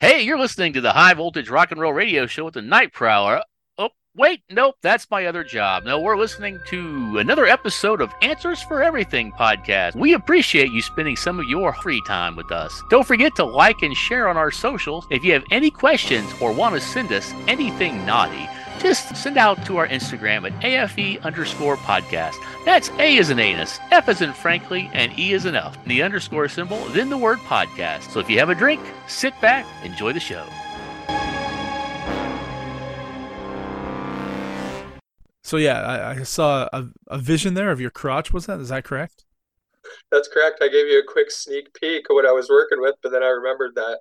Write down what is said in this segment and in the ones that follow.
Hey, you're listening to the High Voltage Rock and Roll Radio Show with the Night Prowler. Oh, wait, nope, that's my other job. No, we're listening to another episode of Answers for Everything Podcast. We appreciate you spending some of your free time with us. Don't forget to like and share on our socials. If you have any questions or want to send us anything naughty, just send out to our Instagram at AFE_podcast. That's A as in anus, F as in frankly, and E as in elf. The underscore symbol, then the word podcast. So if you have a drink, sit back, enjoy the show. So yeah, I saw a vision there of your crotch. Was that? Is that correct? That's correct. I gave you a quick sneak peek of what I was working with, but then I remembered that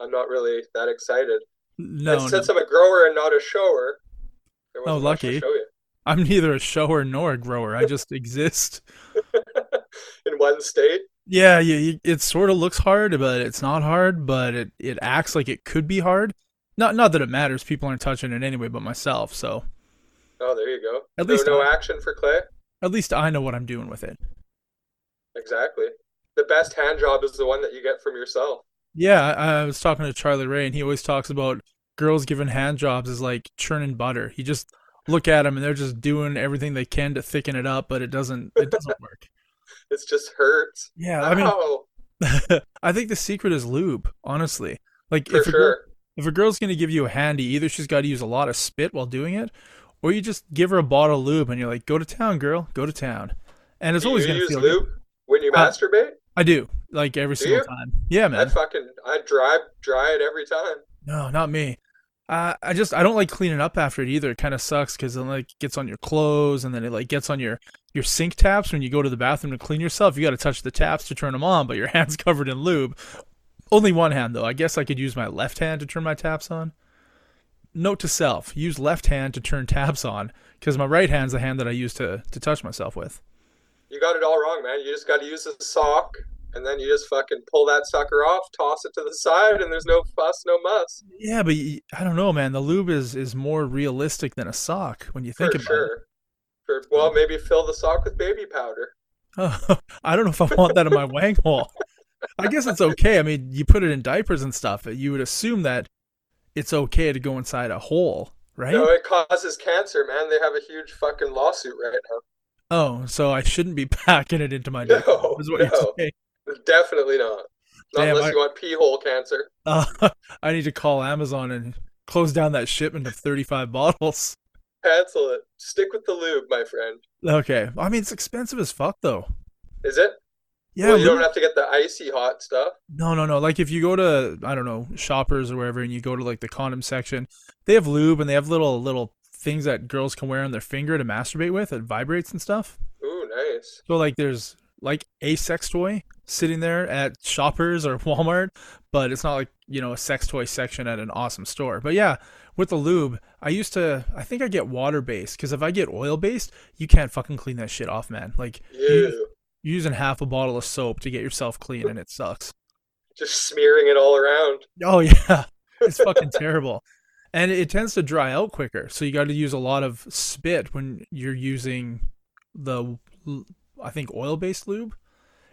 I'm not really that excited. No. And since I'm a grower and not a shower. Oh, lucky. I'm neither a shower nor a grower. I just exist. In one state? Yeah, it sort of looks hard, but it's not hard, but it acts like it could be hard. Not that it matters. People aren't touching it anyway but myself, so. Oh, there you go. At least no action for clay? At least I know what I'm doing with it. Exactly. The best hand job is the one that you get from yourself. Yeah, I was talking to Charlie Ray, and he always talks about girls giving hand jobs is like churning butter. You just look at them and they're just doing everything they can to thicken it up, but it doesn't work. It's just hurts. Yeah. Ow. I mean, I think the secret is lube, honestly. Like if a girl's going to give you a handy, either she's got to use a lot of spit while doing it, or you just give her a bottle of lube and you're like, go to town, girl, go to town. And it's always going to feel good. Do you use lube when you masturbate? I do. Like every single time. Yeah, man. I dry it every time. No, not me. I don't like cleaning up after it either. It kind of sucks because then like it gets on your clothes and then it like gets on your sink taps. When you go to the bathroom to clean yourself, you got to touch the taps to turn them on, but your hand's covered in lube. Only one hand though. I guess I could use my left hand to turn my taps on. Note to self, use left hand to turn taps on because my right hand's the hand that I use to touch myself with. You got it all wrong, man. You just got to use a sock. And then you just fucking pull that sucker off, toss it to the side, and there's no fuss, no muss. Yeah, but I don't know, man. The lube is more realistic than a sock when you think about it. For sure. Well, maybe fill the sock with baby powder. Oh, I don't know if I want that in my wang hole. I guess it's okay. I mean, you put it in diapers and stuff. You would assume that it's okay to go inside a hole, right? No, it causes cancer, man. They have a huge fucking lawsuit right now. Oh, so I shouldn't be packing it into my dick. No, is what you're saying. Definitely not. Unless you want pee hole cancer. I need to call Amazon and close down that shipment of 35 bottles. Cancel it. Stick with the lube, my friend. Okay. I mean, it's expensive as fuck, though. Is it? Yeah. Well, you don't have to get the icy hot stuff. No. Like if you go to, I don't know, Shoppers or wherever, and you go to like the condom section, they have lube and they have little things that girls can wear on their finger to masturbate with. It vibrates and stuff. Ooh, nice. So like there's like a sex toy sitting there at Shoppers or Walmart, but it's not like, you know, a sex toy section at an awesome store. But yeah, with the lube, I think I get water-based, because if I get oil-based, you can't fucking clean that shit off, man. Like, you're using half a bottle of soap to get yourself clean, and it sucks. Just smearing it all around. Oh, yeah. It's fucking terrible. And it tends to dry out quicker, so you got to use a lot of spit when you're using the, I think, oil-based lube.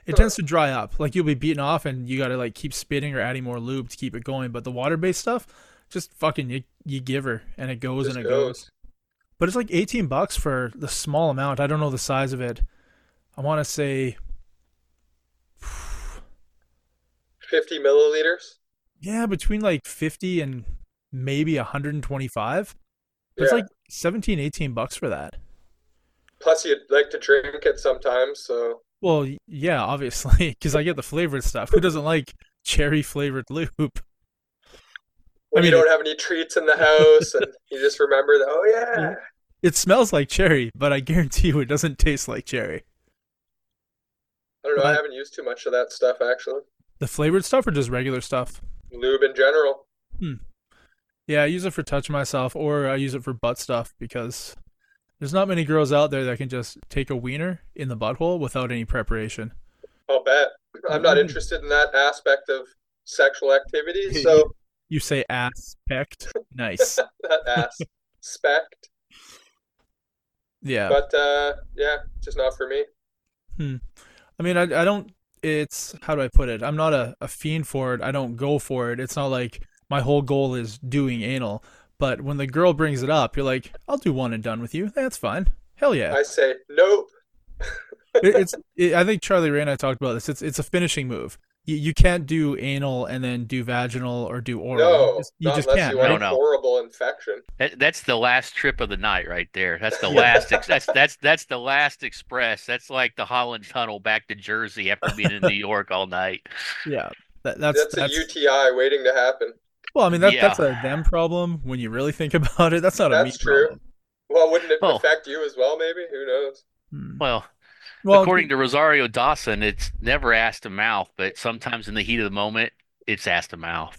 It tends to dry up. Like you'll be beaten off and you got to like keep spitting or adding more lube to keep it going. But the water-based stuff, just fucking you give her and it goes and it goes. But it's like $18 for the small amount. I don't know the size of it. I want to say 50 milliliters. Yeah, between like 50 and maybe 125. Yeah. It's like $17-$18 for that. Plus you'd like to drink it sometimes, so. Well, yeah, obviously, because I get the flavored stuff. Who doesn't like cherry-flavored lube? When you don't have any treats in the house, and you just remember that, oh, yeah. It smells like cherry, but I guarantee you it doesn't taste like cherry. I don't know. I haven't used too much of that stuff, actually. The flavored stuff or just regular stuff? Lube in general. Yeah, I use it for touch myself, or I use it for butt stuff, because there's not many girls out there that can just take a wiener in the butthole without any preparation. I'll bet. I'm not interested in that aspect of sexual activity, so. You say aspect. Nice. Not aspect. Yeah. But, yeah, just not for me. I mean, I don't, it's, how do I put it? I'm not a fiend for it. I don't go for it. It's not like my whole goal is doing anal. But when the girl brings it up, you're like, I'll do one and done with you. That's fine. Hell yeah. I say, nope. I think Charlie Ray and I talked about this. It's a finishing move. You can't do anal and then do vaginal or do oral. No, you just can't. You want a horrible infection. That's the last trip of the night, right there. That's the last. that's the last express. That's like the Holland Tunnel back to Jersey after being in New York all night. Yeah, that's a UTI waiting to happen. Well, I mean that's a them problem when you really think about it. That's not a me problem. Well, wouldn't it affect you as well? Maybe, who knows? Well, according to Rosario Dawson, it's never ass to mouth, but sometimes in the heat of the moment, it's ass to mouth.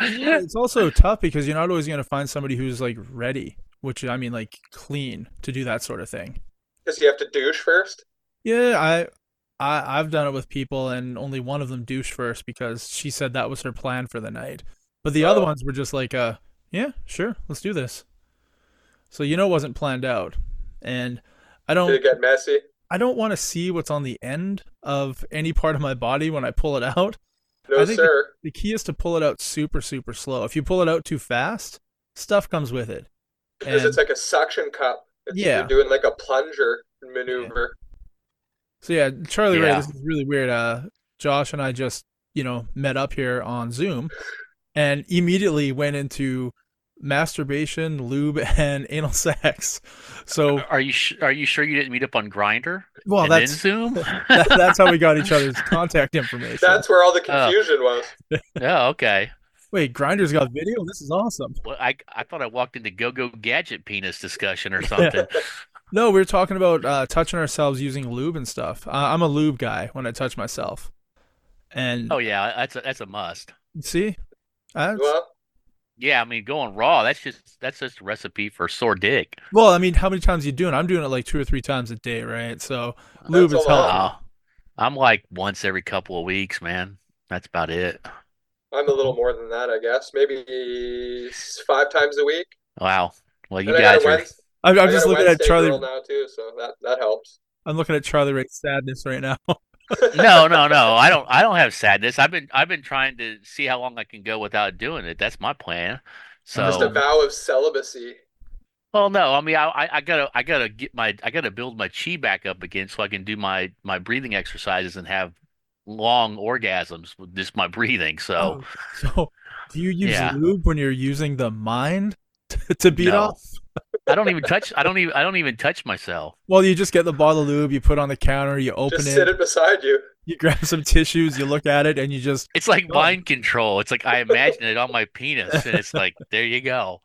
It's also tough because you're not always going to find somebody who's like ready, which I mean, like clean to do that sort of thing. Because you have to douche first. Yeah, I've done it with people, and only one of them douched first because she said that was her plan for the night. But the other ones were just like, yeah, sure, let's do this. So it wasn't planned out, and. Did it get messy? I don't want to see what's on the end of any part of my body when I pull it out. No, sir. The key is to pull it out super, super slow. If you pull it out too fast, stuff comes with it. Because it's like a suction cup. You're doing like a plunger maneuver. So Charlie Ray, this is really weird. Josh and I just, met up here on Zoom and immediately went into masturbation, lube, and anal sex. So are you sure you didn't meet up on Grindr? Well, that's Zoom. That's how we got each other's contact information. That's where all the confusion was. Yeah. Okay. Wait, Grindr's got video. This is awesome. Well, I thought I walked into Go-Go Gadget penis discussion or something. No, we were talking about touching ourselves using lube and stuff. I'm a lube guy when I touch myself. And that's a must. See. Yeah, I mean, going raw, that's just a recipe for sore dick. Well, I mean, how many times are you doing? I'm doing it like 2 or 3 times a day, right? So lube is helpful. I'm like once every couple of weeks, man. That's about it. I'm a little more than that, I guess. Maybe 5 times a week. Wow. Well, you guys are. I'm just looking at Charlie now too, so that helps. I'm looking at Charlie Ray's sadness right now. No. I don't have sadness. I've been trying to see how long I can go without doing it. That's my plan. So just a vow of celibacy. Well, no. I mean, I gotta build my chi back up again so I can do my breathing exercises and have long orgasms with just my breathing. So do you use lube when you're using the mind to beat off? I don't even touch myself. Well, you just get the bottle of lube, you put it on the counter, you open it. Just sit it beside you. You grab some tissues, you look at it, and you just... It's like mind control. It's like I imagine it on my penis, and it's like, there you go.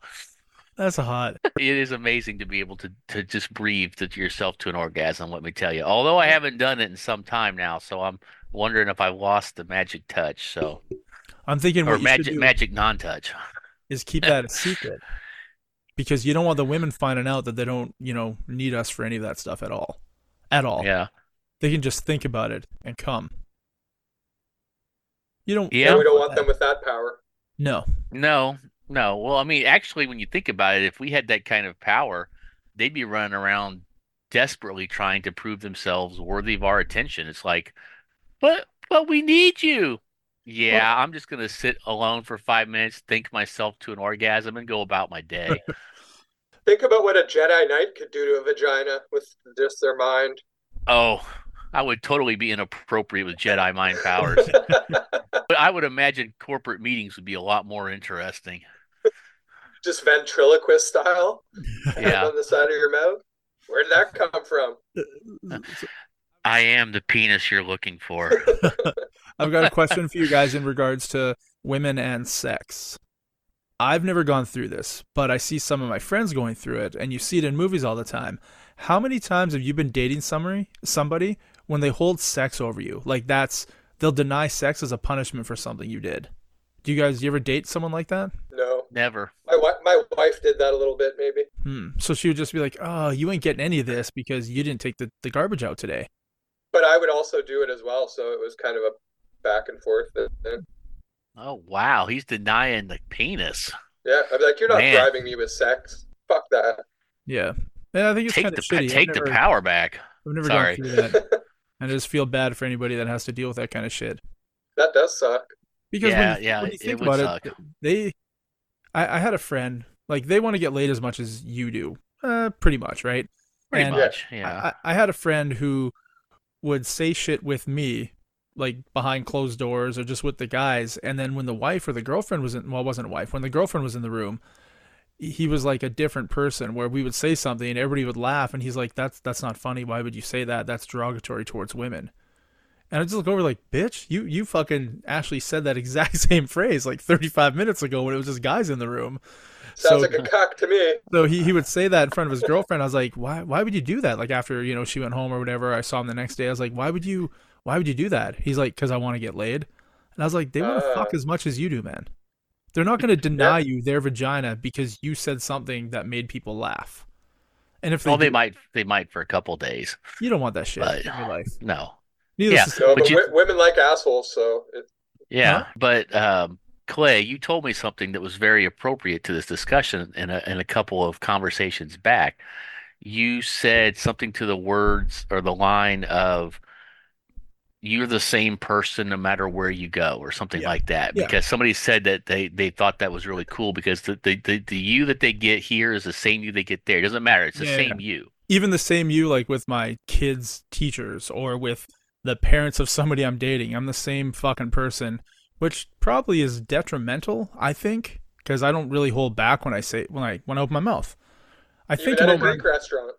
That's hot. It is amazing to be able to just breathe to yourself to an orgasm, let me tell you. Although I haven't done it in some time now, so I'm wondering if I lost the magic touch. So I'm thinking... Or magic non-touch. Is keep that a secret. Because you don't want the women finding out that they don't, need us for any of that stuff at all. At all. Yeah. They can just think about it and come. You don't. Yeah, we don't want them with that power. No. Well, I mean, actually, when you think about it, if we had that kind of power, they'd be running around desperately trying to prove themselves worthy of our attention. It's like, but we need you. Yeah, I'm just going to sit alone for 5 minutes, think myself to an orgasm, and go about my day. Think about what a Jedi Knight could do to a vagina with just their mind. Oh, I would totally be inappropriate with Jedi mind powers. But I would imagine corporate meetings would be a lot more interesting. Just ventriloquist style? Yeah. On the side of your mouth? Where did that come from? I am the penis you're looking for. I've got a question for you guys in regards to women and sex. I've never gone through this, but I see some of my friends going through it, and you see it in movies all the time. How many times have you been dating somebody when they hold sex over you? Like they'll deny sex as a punishment for something you did. Do you ever date someone like that? No. Never. My wife did that a little bit, maybe. So she would just be like, oh, you ain't getting any of this because you didn't take the garbage out today. But I would also do it as well, so it was kind of a back and forth. Oh, wow. He's denying the penis. Yeah. I'd be like, you're not driving me with sex. Fuck that. Yeah. And I think it's kind of shitty. Take the power back. I've never gone through that. I just feel bad for anybody that has to deal with that kind of shit. That does suck. Because when you think about it, I had a friend, like, they want to get laid as much as you do, pretty much, right? Pretty much, yeah. I had a friend who would say shit with me, like behind closed doors or just with the guys, and then when the wife or the girlfriend was in, well, it wasn't a wife, when the girlfriend was in the room, he was like a different person where we would say something and everybody would laugh, and he's like, that's not funny. Why would you say that? That's derogatory towards women. And I just look over like, bitch, you fucking actually said that exact same phrase like 35 minutes ago when it was just guys in the room. Sounds like a cock to me. So he would say that in front of his girlfriend. I was like, why would you do that? Like, after, you know, she went home or whatever, I saw him the next day. I was like, why would you do that? He's like, because I want to get laid. And I was like, they want to fuck as much as you do, man. They're not going to deny you their vagina because you said something that made people laugh. And if they might for a couple days. You don't want that shit in your life. No. But women like assholes, so. Clay, you told me something that was very appropriate to this discussion in a couple of conversations back. You said something to the words or the line of, you're the same person no matter where you go, or something like that. Yeah. Because somebody said that they thought that was really cool because the you that they get here is the same you they get there. It doesn't matter. It's the same you. Even the same you, like with my kids' teachers or with the parents of somebody I'm dating. I'm the same fucking person. Which probably is detrimental, I think, because I don't really hold back when I open my mouth. Restaurant.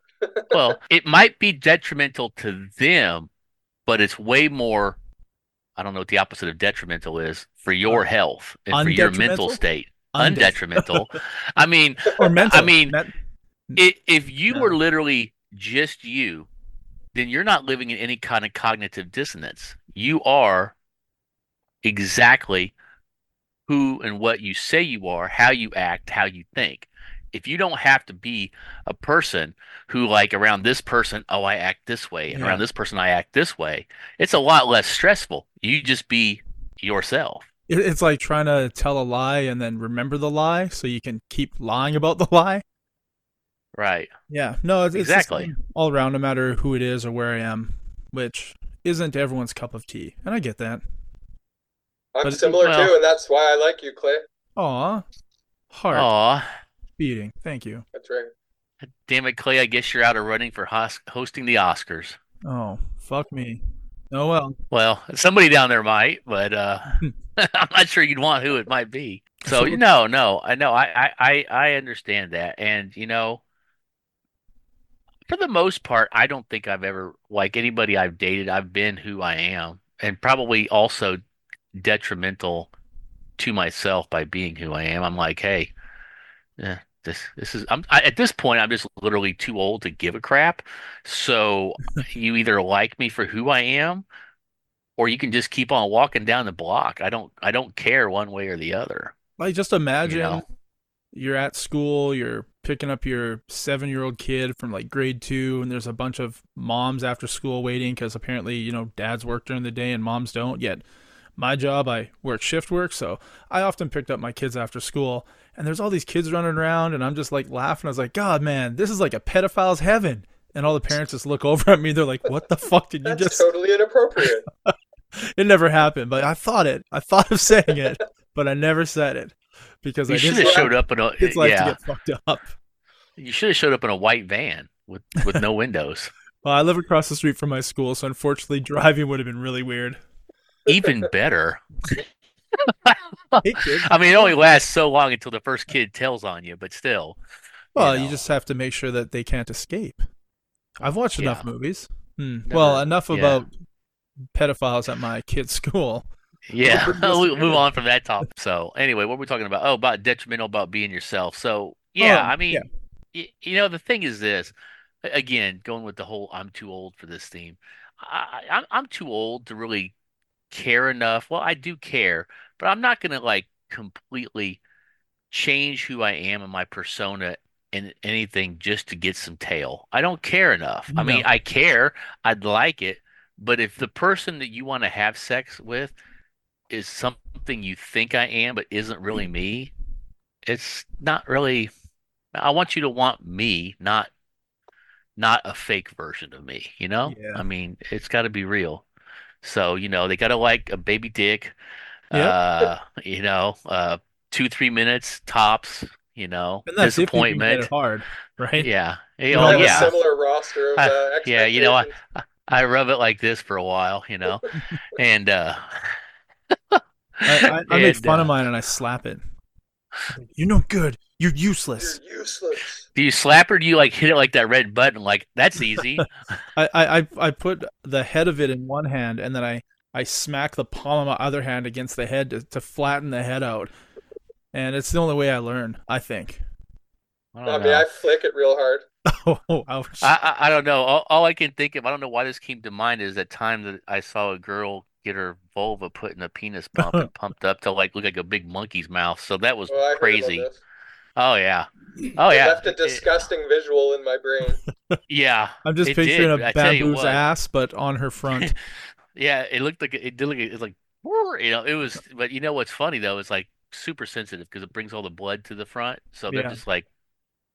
Well, it might be detrimental to them, but it's way more. I don't know what the opposite of detrimental is for your health and for your mental state. Undetrimental. I mean, or mental. I mean, if you were literally just you, then you're not living in any kind of cognitive dissonance. You are exactly who and what you say you are, how you act, how you think. If you don't have to be a person who, like, around this person, oh, I act this way, and around this person, I act this way, it's a lot less stressful. You just be yourself. It's like trying to tell a lie and then remember the lie so you can keep lying about the lie. Right. Yeah. No, it's exactly all around, no matter who it is or where I am, which isn't everyone's cup of tea. And I get that. I'm similar too, and that's why I like you, Clay. Aw. Heart. Aw. Beating. Thank you. That's right. Damn it, Clay. I guess you're out of running for hosting the Oscars. Oh, fuck me. Oh, well. Well, somebody down there might, but I'm not sure you'd want who it might be. So, no. I know. I understand that. And, you know, for the most part, I don't think I've ever, like anybody I've dated, I've been who I am. And probably also detrimental to myself by being who I am. I'm like, hey, at this point, I'm just literally too old to give a crap. So you either like me for who I am, or you can just keep on walking down the block. I don't care one way or the other. Like, just imagine you're at school, you're picking up your 7-year-old kid from like grade 2, and there's a bunch of moms after school waiting because apparently, you know, dads work during the day and moms don't yet. My job, I work shift work, so I often picked up my kids after school, and there's all these kids running around, and I'm just like laughing. I was like, God, man, this is like a pedophile's heaven. And all the parents just look over at me. They're like, what the fuck did you just... That's totally inappropriate. It never happened, but I thought it. I thought of saying it, but I never said it because I should have showed up in a... It's like to get fucked up. You should have showed up in a white van with no windows. Well, I live across the street from my school, so unfortunately driving would have been really weird. Even better. I mean, it only lasts so long until the first kid tells on you, but still. Well, you just have to make sure that they can't escape. I've watched enough movies. Well, enough about pedophiles at my kid's school. Yeah, we'll move on from that topic. So anyway, what were we talking about? Oh, about detrimental, about being yourself. So, you know, the thing is this. Again, going with the whole I'm too old for this theme. I'm too old to really care enough. Well, I do care, but I'm not going to like completely change who I am and my persona and anything just to get some tail. I don't care enough. No. I mean, I care. I'd like it. But if the person that you want to have sex with is something you think I am but isn't really me, it's not really – I want you to want me, not a fake version of me, you know? Yeah. I mean, it's got to be real. So, you know, they got to like a baby dick. You know, 2-3 minutes tops. You know, and that's disappointment. It hard, right? Yeah. I have a similar roster of expectations. You know, I rub it like this for a while, you know, and I make fun of mine and I slap it. Like, you're no good. You're useless. You're useless. Do you slap or do you like hit it like that red button? Like that's easy. I put the head of it in one hand and then I smack the palm of my other hand against the head to flatten the head out. And it's the only way I learn, I think. I mean, I flick it real hard. Oh, ouch. I don't know. All I can think of, I don't know why this came to mind, is that time that I saw a girl get her vulva put in a penis pump and pumped up to like look like a big monkey's mouth. So that was crazy. Oh yeah. Oh yeah. It left a disgusting visual in my brain. Yeah. I'm just picturing a baboon's ass, but on her front. Yeah, it looked like it you know, it was. But you know what's funny though is like super sensitive because it brings all the blood to the front. So they're just like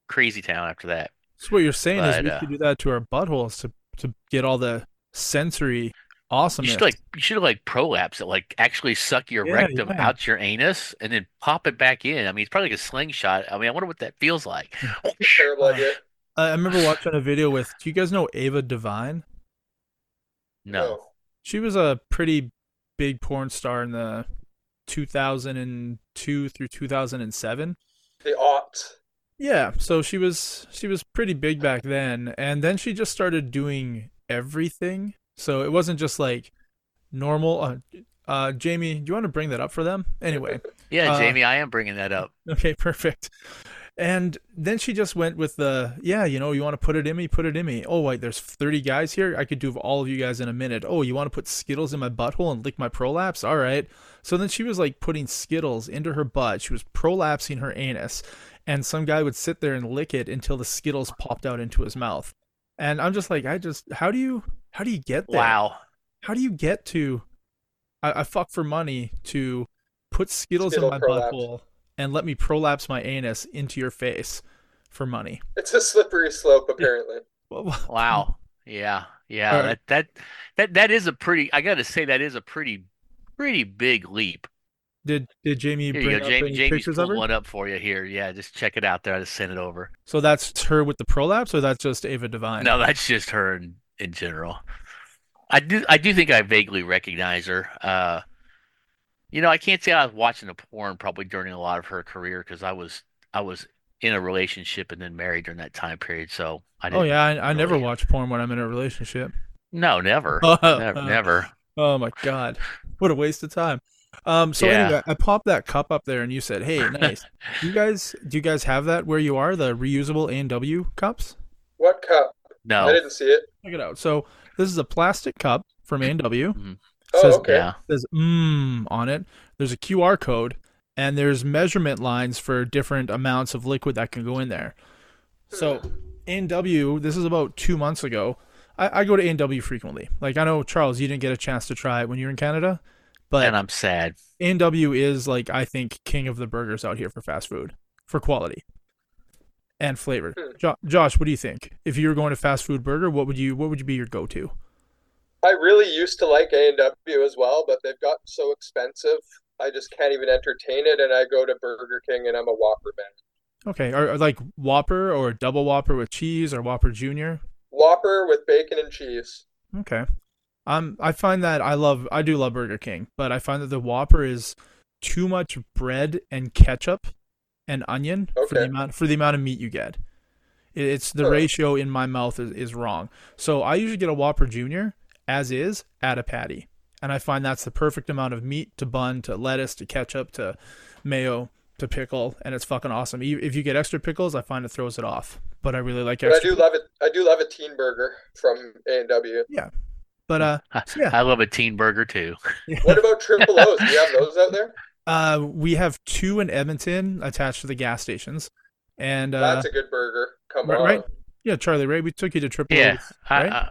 crazy town after that. So what you're saying is we should do that to our buttholes to get all the sensory awesomeness. You should prolapse it, like actually suck your rectum out your anus and then pop it back in. I mean, it's probably like a slingshot. I mean, I wonder what that feels like. Terrible idea. I remember watching a video with, do you guys know Ava Devine? No. She was a pretty big porn star in the 2002 through 2007. The aughts. Yeah, so she was pretty big back then, and then she just started doing everything. So it wasn't just like normal. Jamie, do you want to bring that up for them? Anyway. Yeah, Jamie, I am bringing that up. Okay, perfect. And then she just went with the, you know, you want to put it in me? Put it in me. Oh, wait, there's 30 guys here. I could do all of you guys in a minute. Oh, you want to put Skittles in my butthole and lick my prolapse? All right. So then she was like putting Skittles into her butt. She was prolapsing her anus. And some guy would sit there and lick it until the Skittles popped out into his mouth. And I'm just like, how do you get there? Wow. How do you get to, I fuck for money to put Skittles in my butthole and let me prolapse my anus into your face for money? It's a slippery slope, apparently. Wow. Yeah. Right. That is a pretty, I got to say, that is a pretty big leap. Did Jamie bring up any pictures of her? Jamie's pulling one up for you here. Yeah, just check it out there. I just sent it over. So that's her with the prolapse, or that's just Ava Devine? No, that's just her in general. I do think I vaguely recognize her. You know, I can't say I was watching a porn probably during a lot of her career because I was in a relationship and then married during that time period. So I didn't. Oh yeah, I never watch porn when I'm in a relationship. No, never, never. Oh my God, what a waste of time. Anyway, I popped that cup up there and you said, hey, nice. do you guys have that where you are, the reusable A&W cups? What cup? No. I didn't see it. Check it out. So this is a plastic cup from A&W. Mm-hmm. It says on it. There's a QR code and there's measurement lines for different amounts of liquid that can go in there. So A&W, this is about 2 months ago. I go to A&W frequently. Like I know, Charles, you didn't get a chance to try it when you were in Canada. But and I'm sad. A&W is like, I think, king of the burgers out here for fast food, for quality and flavor. Josh, what do you think? If you were going to fast food burger, what would you be your go-to? I really used to like A&W as well, but they've gotten so expensive, I just can't even entertain it. And I go to Burger King and I'm a Whopper man. Okay. Or like Whopper or double Whopper with cheese or Whopper Jr.? Whopper with bacon and cheese. Okay. I find that I do love Burger King, but I find that the Whopper is too much bread and ketchup and onion for the amount of meat you get. It's the ratio in my mouth is wrong. So I usually get a Whopper Jr. as is, add a patty. And I find that's the perfect amount of meat to bun, to lettuce, to ketchup, to mayo, to pickle, and it's fucking awesome. If you get extra pickles, I find it throws it off. But I really like extra. But I do love it. I do love a teen burger from A&W. Yeah. But I love a teen burger too. What about Triple O's? Do you have those out there? We have two in Edmonton attached to the gas stations, and that's a good burger. Come on, right? Yeah, Charlie Ray, we took you to Triple O's. Yeah, right?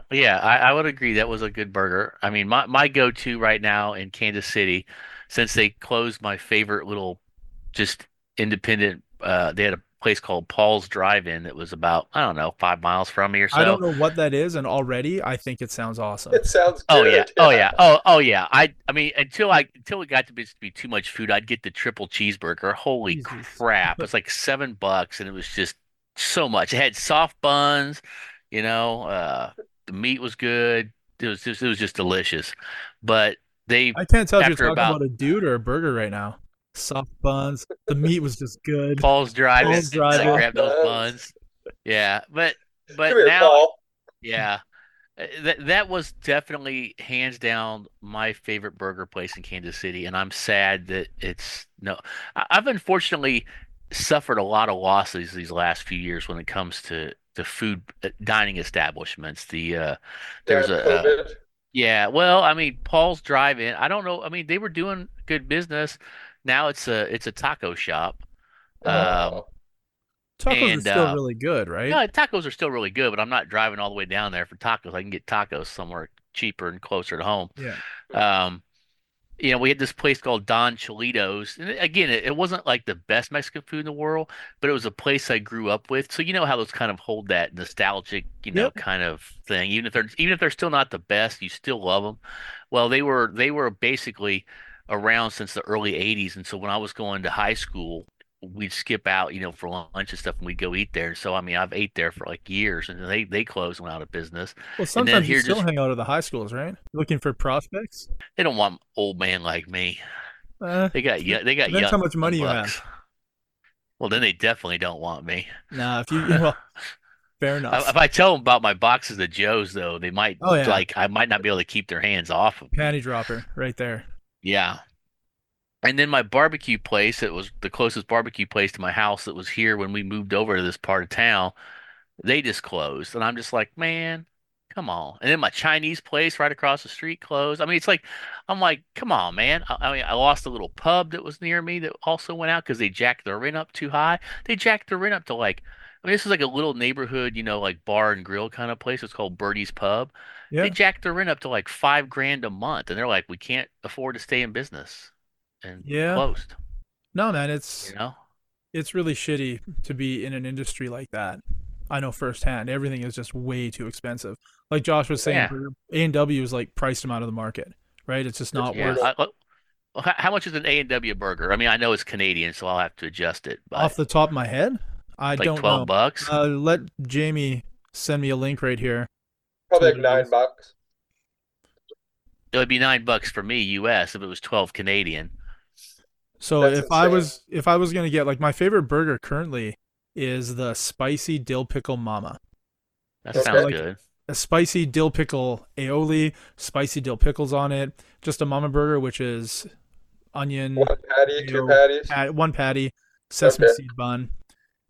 I would agree that was a good burger. I mean, my go-to right now in Kansas City, since they closed my favorite little just independent, they had a place called Paul's Drive-In that was about, I don't know, 5 miles from me or so. I don't know what that is, and already I think it sounds awesome. It sounds good. Oh yeah. I mean, until it got to be too much food, I'd get the triple cheeseburger. Holy crap! It's like $7, and it was just so much. It had soft buns, you know. The meat was good. It was just delicious. But I can't tell if you're talking about a dude or a burger right now. Soft buns. The meat was just good. Paul's Drive-In. I grabbed those buns. Yeah, but now, Paul. Yeah, that was definitely hands down my favorite burger place in Kansas City, and I'm sad that it's no. I've unfortunately suffered a lot of losses these last few years when it comes to the food dining establishments. Paul's Drive-In. I don't know. I mean, they were doing good business. Now it's a taco shop. Tacos are still really good, right? No, tacos are still really good, but I'm not driving all the way down there for tacos. I can get tacos somewhere cheaper and closer to home. Yeah. You know, we had this place called Don Cholito's. And again, it wasn't like the best Mexican food in the world, but it was a place I grew up with. So you know how those kind of hold that nostalgic, kind of thing. Even if they're still not the best, you still love them. Well, they were basically around since the early 80s, and so when I was going to high school, we'd skip out, for lunch and stuff, and we'd go eat there. So I mean, I've ate there for like years, and they closed and went out of business. Well, sometimes you still hang out at the high schools, right? Looking for prospects. They don't want an old man like me. They got. That's how much money bucks you have. Well, then they definitely don't want me. Nah, if you well. Fair enough. If I tell them about my boxes of Joes, though, they might I might not be able to keep their hands off of them. Panty dropper, right there. Yeah. And then my barbecue place, it was the closest barbecue place to my house that was here when we moved over to this part of town. They just closed. And I'm just like, man, come on. And then my Chinese place right across the street closed. I mean, it's like, I'm like, come on, man. I lost a little pub that was near me that also went out because they jacked their rent up too high. They jacked their rent up to like, I mean, this is like a little neighborhood, like bar and grill kind of place. It's called Birdie's Pub. Yeah. They jacked their rent up to like $5,000 a month, and they're like, we can't afford to stay in business, and closed. No, man, it's it's really shitty to be in an industry like that. I know firsthand. Everything is just way too expensive. Like Josh was saying, A&W is like priced them out of the market, right? It's just not worth it. How much is an A&W burger? I mean, I know it's Canadian, so I'll have to adjust it. But off the top of my head, I don't know. Like $12? Let Jamie send me a link right here. Probably like $9. It would be $9 for me US if it was $12 Canadian. So that's insane. If I was gonna get, like, my favorite burger currently is the spicy dill pickle mama. That sounds good. A spicy dill pickle aioli, spicy dill pickles on it. Just a mama burger, which is onion, one patty, two patties, one patty, sesame seed bun.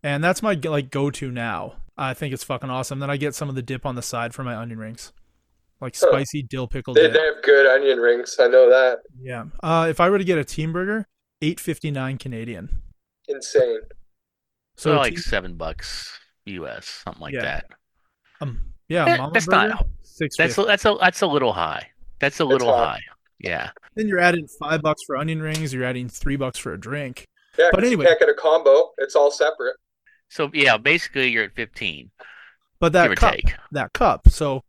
And that's my go-to now. I think it's fucking awesome. Then I get some of the dip on the side for my onion rings, like spicy dill pickle dip. They have good onion rings. I know that. Yeah. If I were to get a team burger, $8.59 Canadian. Insane. So like $7 US, something like that. Mama that's burger, not. That's a little high. That's a little high. Yeah. Then you're adding $5 for onion rings. You're adding $3 for a drink. Yeah. But anyway, you can't get a combo. It's all separate. So yeah, basically you're at 15. But that cup. So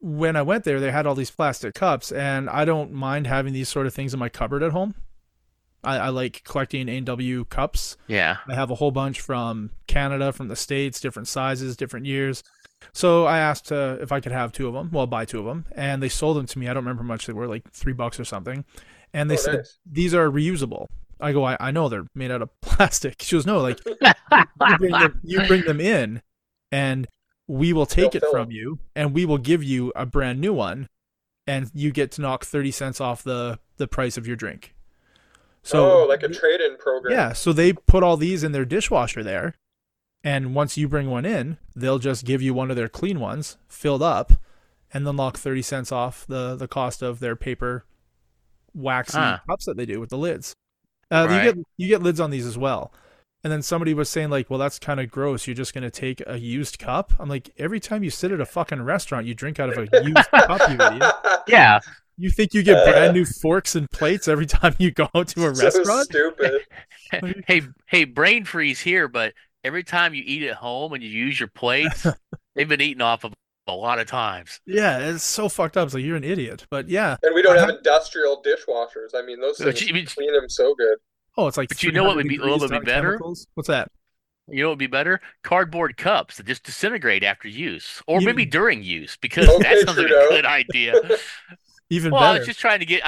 when I went there, they had all these plastic cups, and I don't mind having these sort of things in my cupboard at home. I like collecting A&W cups. Yeah. I have a whole bunch from Canada, from the States, different sizes, different years. So I asked if I could have two of them. Well, buy two of them, and they sold them to me. I don't remember how much they were, like $3 or something. And they said these are reusable. I go, I know they're made out of plastic. She goes, no, like you bring them in, and we will take it from you, and we will give you a brand new one, and you get to knock 30 cents off the price of your drink. So like a trade-in program. Yeah, so they put all these in their dishwasher there, and once you bring one in, they'll just give you one of their clean ones filled up, and then knock 30 cents off the cost of their paper waxy cups that they do with the lids. Right. You get lids on these as well. And then somebody was saying, like, well, that's kind of gross. You're just going to take a used cup. I'm like, every time you sit at a fucking restaurant, you drink out of a used cup, you idiot. Yeah. You think you get brand new forks and plates every time you go to a restaurant? Stupid. Hey, brain freeze here, but every time you eat at home and you use your plates, they've been eaten off of a lot of times. Yeah, it's so fucked up. It's like, you're an idiot. But yeah. And we don't have industrial dishwashers. I mean, those things clean them so good. Oh, it's like, but you know what would be a little bit better? Chemicals? What's that? You know what would be better? Cardboard cups that just disintegrate after use, or maybe during use, because okay, that sounds like a good idea. Even better. I was trying to get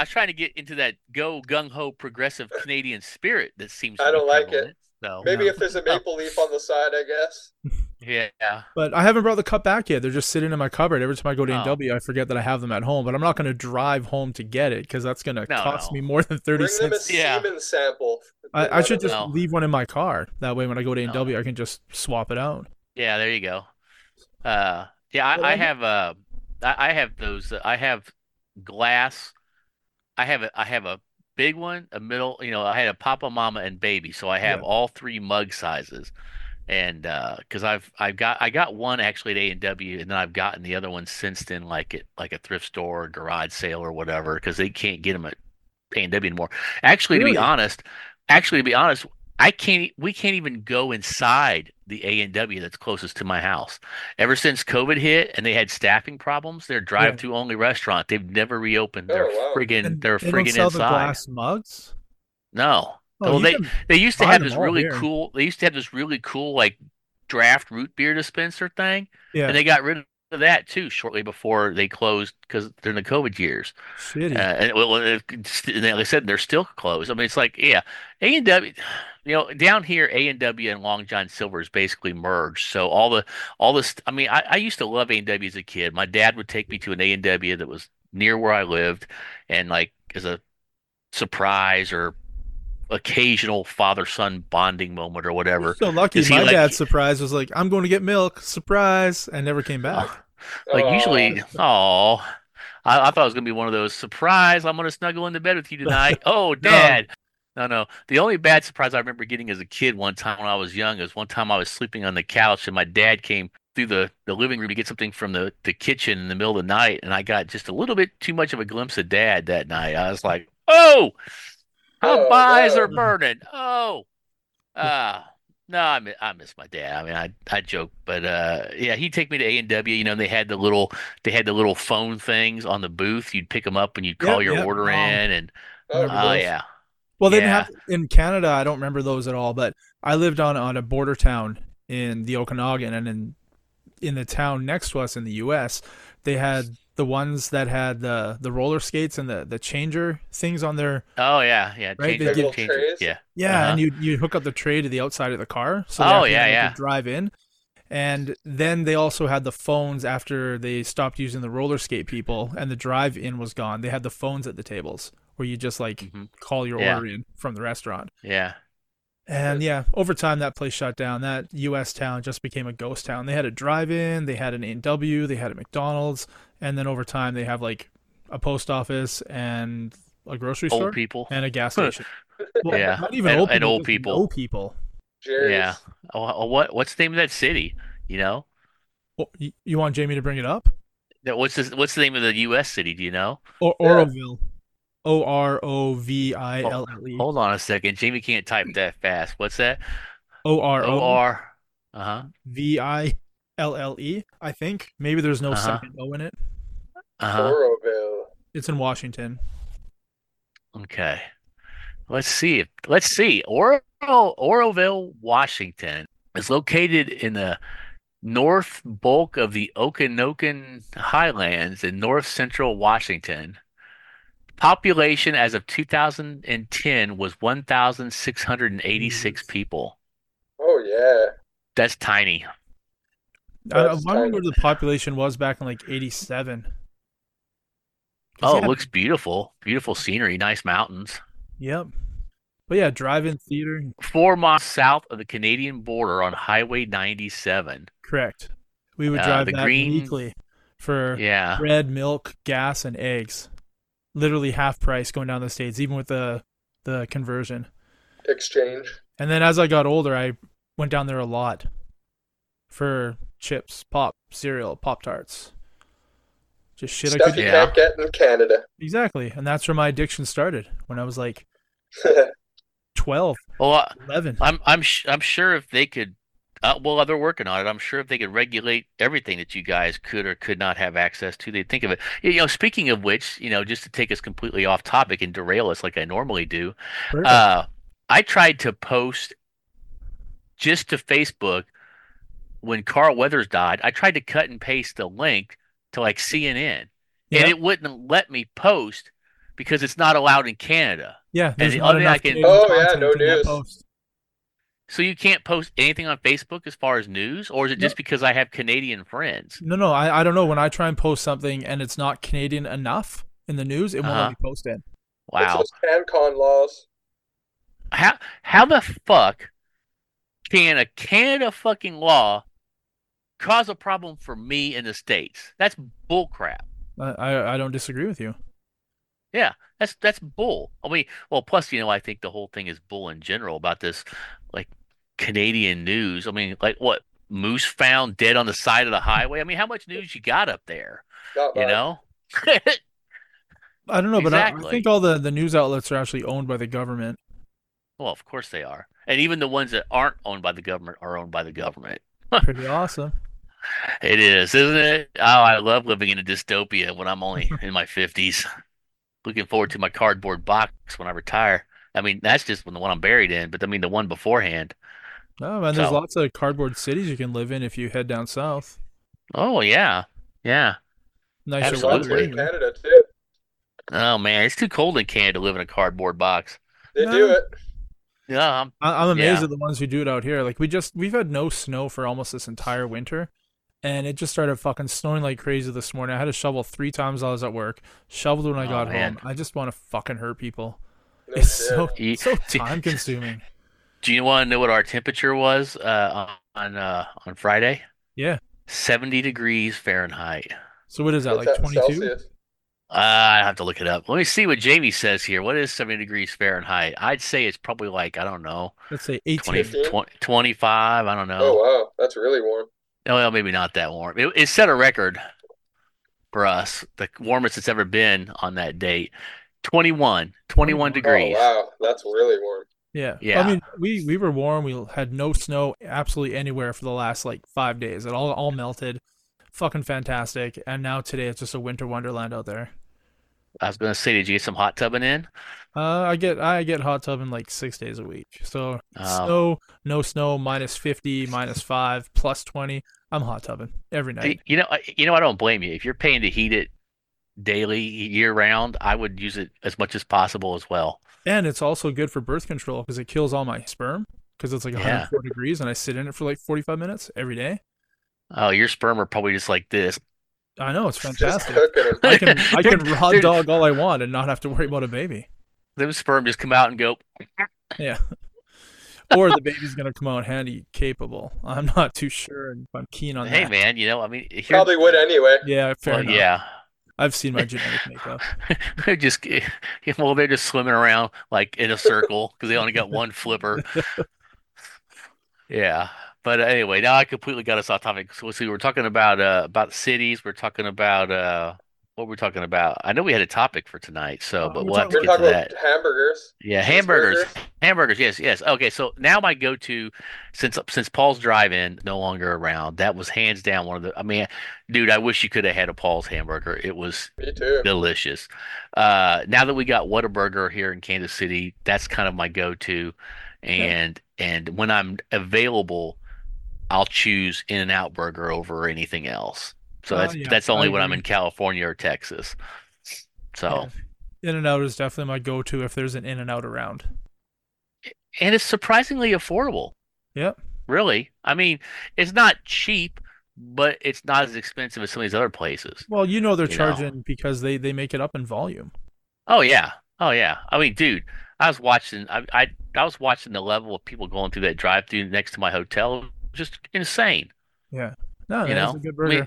into that gung ho progressive Canadian spirit that seems to be prevalent. I don't like it. So, if there's a maple leaf on the side, I guess. Yeah. But I haven't brought the cup back yet. They're just sitting in my cupboard. Every time I go to A&W, I forget that I have them at home. But I'm not going to drive home to get it because that's going to cost me more than 30 cents. Bring them a semen sample. I should just leave one in my car. That way when I go to A&W, I can just swap it out. Yeah, there you go. I have those. I have glass. I have a big one, a middle, I had a Papa, Mama, and Baby, so I have all three mug sizes, and because I got one actually at A&W, and then I've gotten the other one since then, like a thrift store or garage sale or whatever, because they can't get them at A&W anymore. Actually, to be honest, we can't even go inside the A&W that's closest to my house. Ever since COVID hit and they had staffing problems, their drive-through only restaurant, they've never reopened. They're friggin' inside. Don't sell the glass mugs? No. Oh, well, they used to have this really cool. They used to have this really cool like draft root beer dispenser thing, and they got rid of that too shortly before they closed because during the COVID years. Shitty. And they said they're still closed. I mean, it's like A&W. Down here, A&W and Long John Silver's basically merged. So I used to love A&W as a kid. My dad would take me to an A&W that was near where I lived, and like as a surprise or occasional father-son bonding moment or whatever. You're so lucky. My dad's surprise was like, I'm going to get milk. Surprise. I never came back. I thought it was going to be one of those, surprise, I'm going to snuggle into bed with you tonight. Oh, Dad. No. The only bad surprise I remember getting as a kid one time when I was young is one time I was sleeping on the couch and my dad came through the living room to get something from the kitchen in the middle of the night, and I got just a little bit too much of a glimpse of Dad that night. I was like, oh, my eyes are burning. Oh. No, I miss my dad. I mean, I joke, but he'd take me to A&W. And they had the little phone things on the booth. You'd pick them up and you'd call your order in, and yeah. Well, they didn't have in Canada. I don't remember those at all, but I lived on a border town in the Okanagan, and in the town next to us in the U.S., they had the ones that had the roller skates and the changer things on their. Oh yeah, right? They give changers. Yeah, and you hook up the tray to the outside of the car, so could drive in. And then they also had the phones after they stopped using the roller skate people, and the drive-in was gone. They had the phones at the tables, where you just call your order in from the restaurant. Yeah. And over time that place shut down. That U.S. town just became a ghost town. They had a drive-in, they had an A&W, they had a McDonald's, and then over time they have like a post office and a grocery store. Old people. And a gas station. Well, not even old people. And old people. Old people. Jerry's. Yeah. Oh, what's the name of that city? Well, you want Jamie to bring it up? What's the name of the U.S. city? Do you know? Oroville. Oroville. Hold on a second. Jamie can't type that fast. What's that? Ville, I think. Maybe there's no second O in it. Oroville. It's in Washington. Okay. Let's see. Oroville, Washington is located in the north bulk of the Okanogan Highlands in north central Washington. Population as of 2010 was 1,686 people. Oh, yeah. That's tiny. I wonder what the population was back in like 87. Oh, it looks beautiful. Beautiful scenery, nice mountains. Yep. But yeah, drive-in theater. 4 miles south of the Canadian border on Highway 97. Correct. We would drive that weekly for bread, milk, gas, and eggs. Literally half price going down the States, even with the conversion exchange. And then as I got older, I went down there a lot for chips, pop, cereal, Pop-Tarts, just shit stuff I could you can't get in Canada. Exactly, and that's where my addiction started when I was like 12, 11. I'm sure if they could Well, they're working on it. I'm sure if they could regulate everything that you guys could or could not have access to, they'd think of it. You know, speaking of which, just to take us completely off topic and derail us like I normally do, I tried to post just to Facebook when Carl Weathers died. I tried to cut and paste the link to like CNN, and it wouldn't let me post because it's not allowed in Canada. Yeah, and the other thing I can. Oh yeah, no news. So you can't post anything on Facebook as far as news, or is it just because I have Canadian friends? No, I don't know. When I try and post something and it's not Canadian enough in the news, it won't let me post it. Wow. It's those CanCon laws. How the fuck can a Canada fucking law cause a problem for me in the States? That's bullcrap. I don't disagree with you. Yeah, that's bull. I mean, well, plus, I think the whole thing is bull in general about this, like, Canadian news. I mean, like, what, moose found dead on the side of the highway? I mean, how much news you got up there? Not you know? I don't know, exactly. But I think all the news outlets are actually owned by the government. Well, of course they are. And even the ones that aren't owned by the government are owned by the government. Pretty awesome. It is, isn't it? Oh, I love living in a dystopia when I'm only in my 50s. Looking forward to my cardboard box when I retire. I mean, that's just the one I'm buried in, but I mean the one beforehand. Oh, man, there's lots of cardboard cities you can live in if you head down south. Oh, yeah. Yeah. Nice. Absolutely. In Canada, too. Oh, man, it's too cold in Canada to live in a cardboard box. They do it. Yeah, I'm amazed at the ones who do it out here. Like, we've had no snow for almost this entire winter. And it just started fucking snowing like crazy this morning. I had to shovel 3 times while I was at work. Shoveled when I got home. I just want to fucking hurt people. It's so time consuming. Do you want to know what our temperature was on Friday? Yeah. 70 degrees Fahrenheit. So what is that, like 22? I have to look it up. Let me see what Jamie says here. What is 70 degrees Fahrenheit? I'd say it's probably like, I don't know. Let's say 18. 25, I don't know. Oh, wow. That's really warm. No, well, maybe not that warm. It set a record for us, the warmest it's ever been on that date. 21 degrees. Oh, wow. That's really warm. Yeah. I mean, we were warm. We had no snow absolutely anywhere for the last, like, 5 days. It all melted. Fucking fantastic. And now today it's just a winter wonderland out there. I was going to say, did you get some hot tubbing in? I get hot tubbing like 6 days a week. So no snow, minus 50, minus 5, plus 20. I'm hot tubbing every night. I don't blame you. If you're paying to heat it daily, year round, I would use it as much as possible as well. And it's also good for birth control because it kills all my sperm because it's like 104 degrees and I sit in it for like 45 minutes every day. Oh, your sperm are probably just like this. I know, it's fantastic. I can hot dog all I want and not have to worry about a baby. Those sperm just come out and go. Yeah. Or the baby's going to come out handy, capable. I'm not too sure if I'm keen on that. Hey, man, I mean. Probably would anyway. Yeah, fair enough. Yeah. I've seen my genetic makeup. They're just swimming around like in a circle because they only got one flipper. Yeah. But anyway, now I completely got us off topic. So we were talking about cities. We're talking about what we're talking about. I know we had a topic for tonight, but we'll have to get to that. Hamburgers. Yeah, hamburgers. Yes. Okay, so now my go-to since Paul's Drive-In no longer around, that was hands down one of the. I mean, dude, I wish you could have had a Paul's hamburger. It was delicious. Now that we got Whataburger here in Kansas City, that's kind of my go-to, and when I'm available. I'll choose In-N-Out Burger over anything else. So that's only when I'm in California or Texas. So In-N-Out is definitely my go-to if there's an In-N-Out around. And it's surprisingly affordable. Yep. Really. I mean, it's not cheap, but it's not as expensive as some of these other places. Well, they're charging because they make it up in volume. Oh yeah. I mean, dude, I was watching I was watching the level of people going through that drive-thru next to my hotel. Just insane. Yeah. No, that's a good burger. I mean,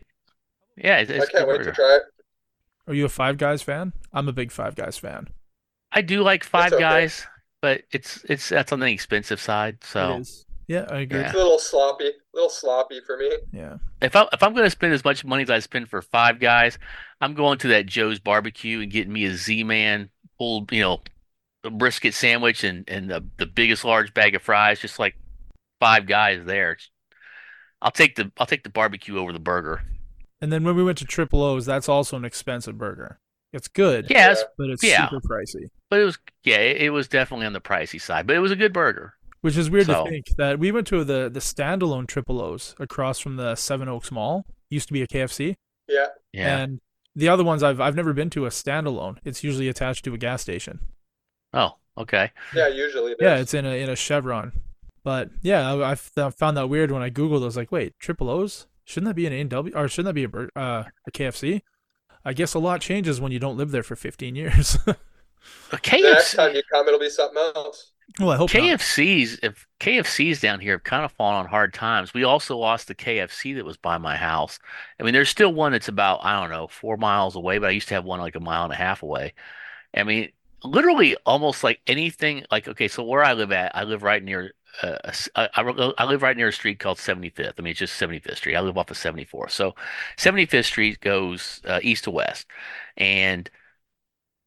it's I can't wait to try it. Are you a Five Guys fan? I'm a big Five Guys fan. I do like Five Guys, but that's on the expensive side. So it is. Yeah, I agree. It's a little sloppy for me. Yeah. If I'm going to spend as much money as I spend for Five Guys, I'm going to that Joe's Barbecue and getting me a Z-Man pulled, a brisket sandwich and the biggest large bag of fries, just like Five Guys there. I'll take the barbecue over the burger. And then when we went to Triple O's, that's also an expensive burger. It's good. Yes, yeah, but it's super pricey. But it was it was definitely on the pricey side, but it was a good burger. Which is weird to think that we went to the standalone Triple O's across from the Seven Oaks Mall. Used to be a KFC. Yeah. Yeah. And the other ones I've never been to a standalone. It's usually attached to a gas station. Oh, okay. Yeah, usually it is. Yeah, it's in a Chevron. But yeah, I found that weird when I Googled. I was like, wait, Triple O's? Shouldn't that be an A&W? Or shouldn't that be a KFC? I guess a lot changes when you don't live there for 15 years. KFC. The next time you come, it'll be something else. Well, I hope KFCs down here have kind of fallen on hard times. We also lost the KFC that was by my house. I mean, there's still one that's about, I don't know, 4 miles away, but I used to have one like 1.5 miles away. I mean, literally almost like anything. Like, okay, so where I live at, I live right near a street called 75th. I mean, it's just 75th Street. I live off of 74th. So 75th Street goes east to west. And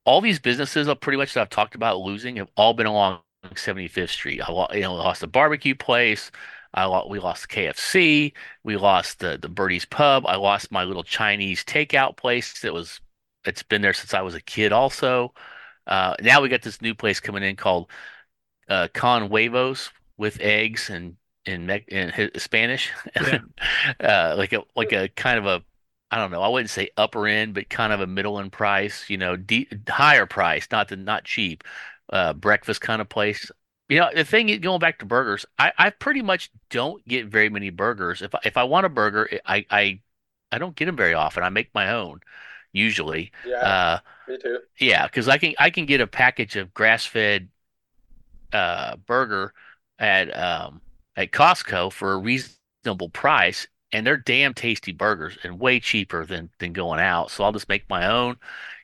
all these businesses pretty much that I've talked about losing have all been along 75th Street. I lost the barbecue place. We lost KFC. We lost the Birdie's Pub. I lost my little Chinese takeout place that's been there since I was a kid also. Now we got this new place coming in called Con Huevos, with eggs and in Spanish. Yeah. like a kind of a, I don't know, I wouldn't say upper end, but kind of a middle end price, you know, higher price, not cheap, breakfast kind of place. You know, the thing is, going back to burgers, I pretty much don't get very many burgers. If I want a burger, I don't get them very often. I make my own usually. Yeah, me too. Yeah, because I can get a package of grass-fed burger at Costco for a reasonable price, and they're damn tasty burgers and way cheaper than going out. So I'll just make my own,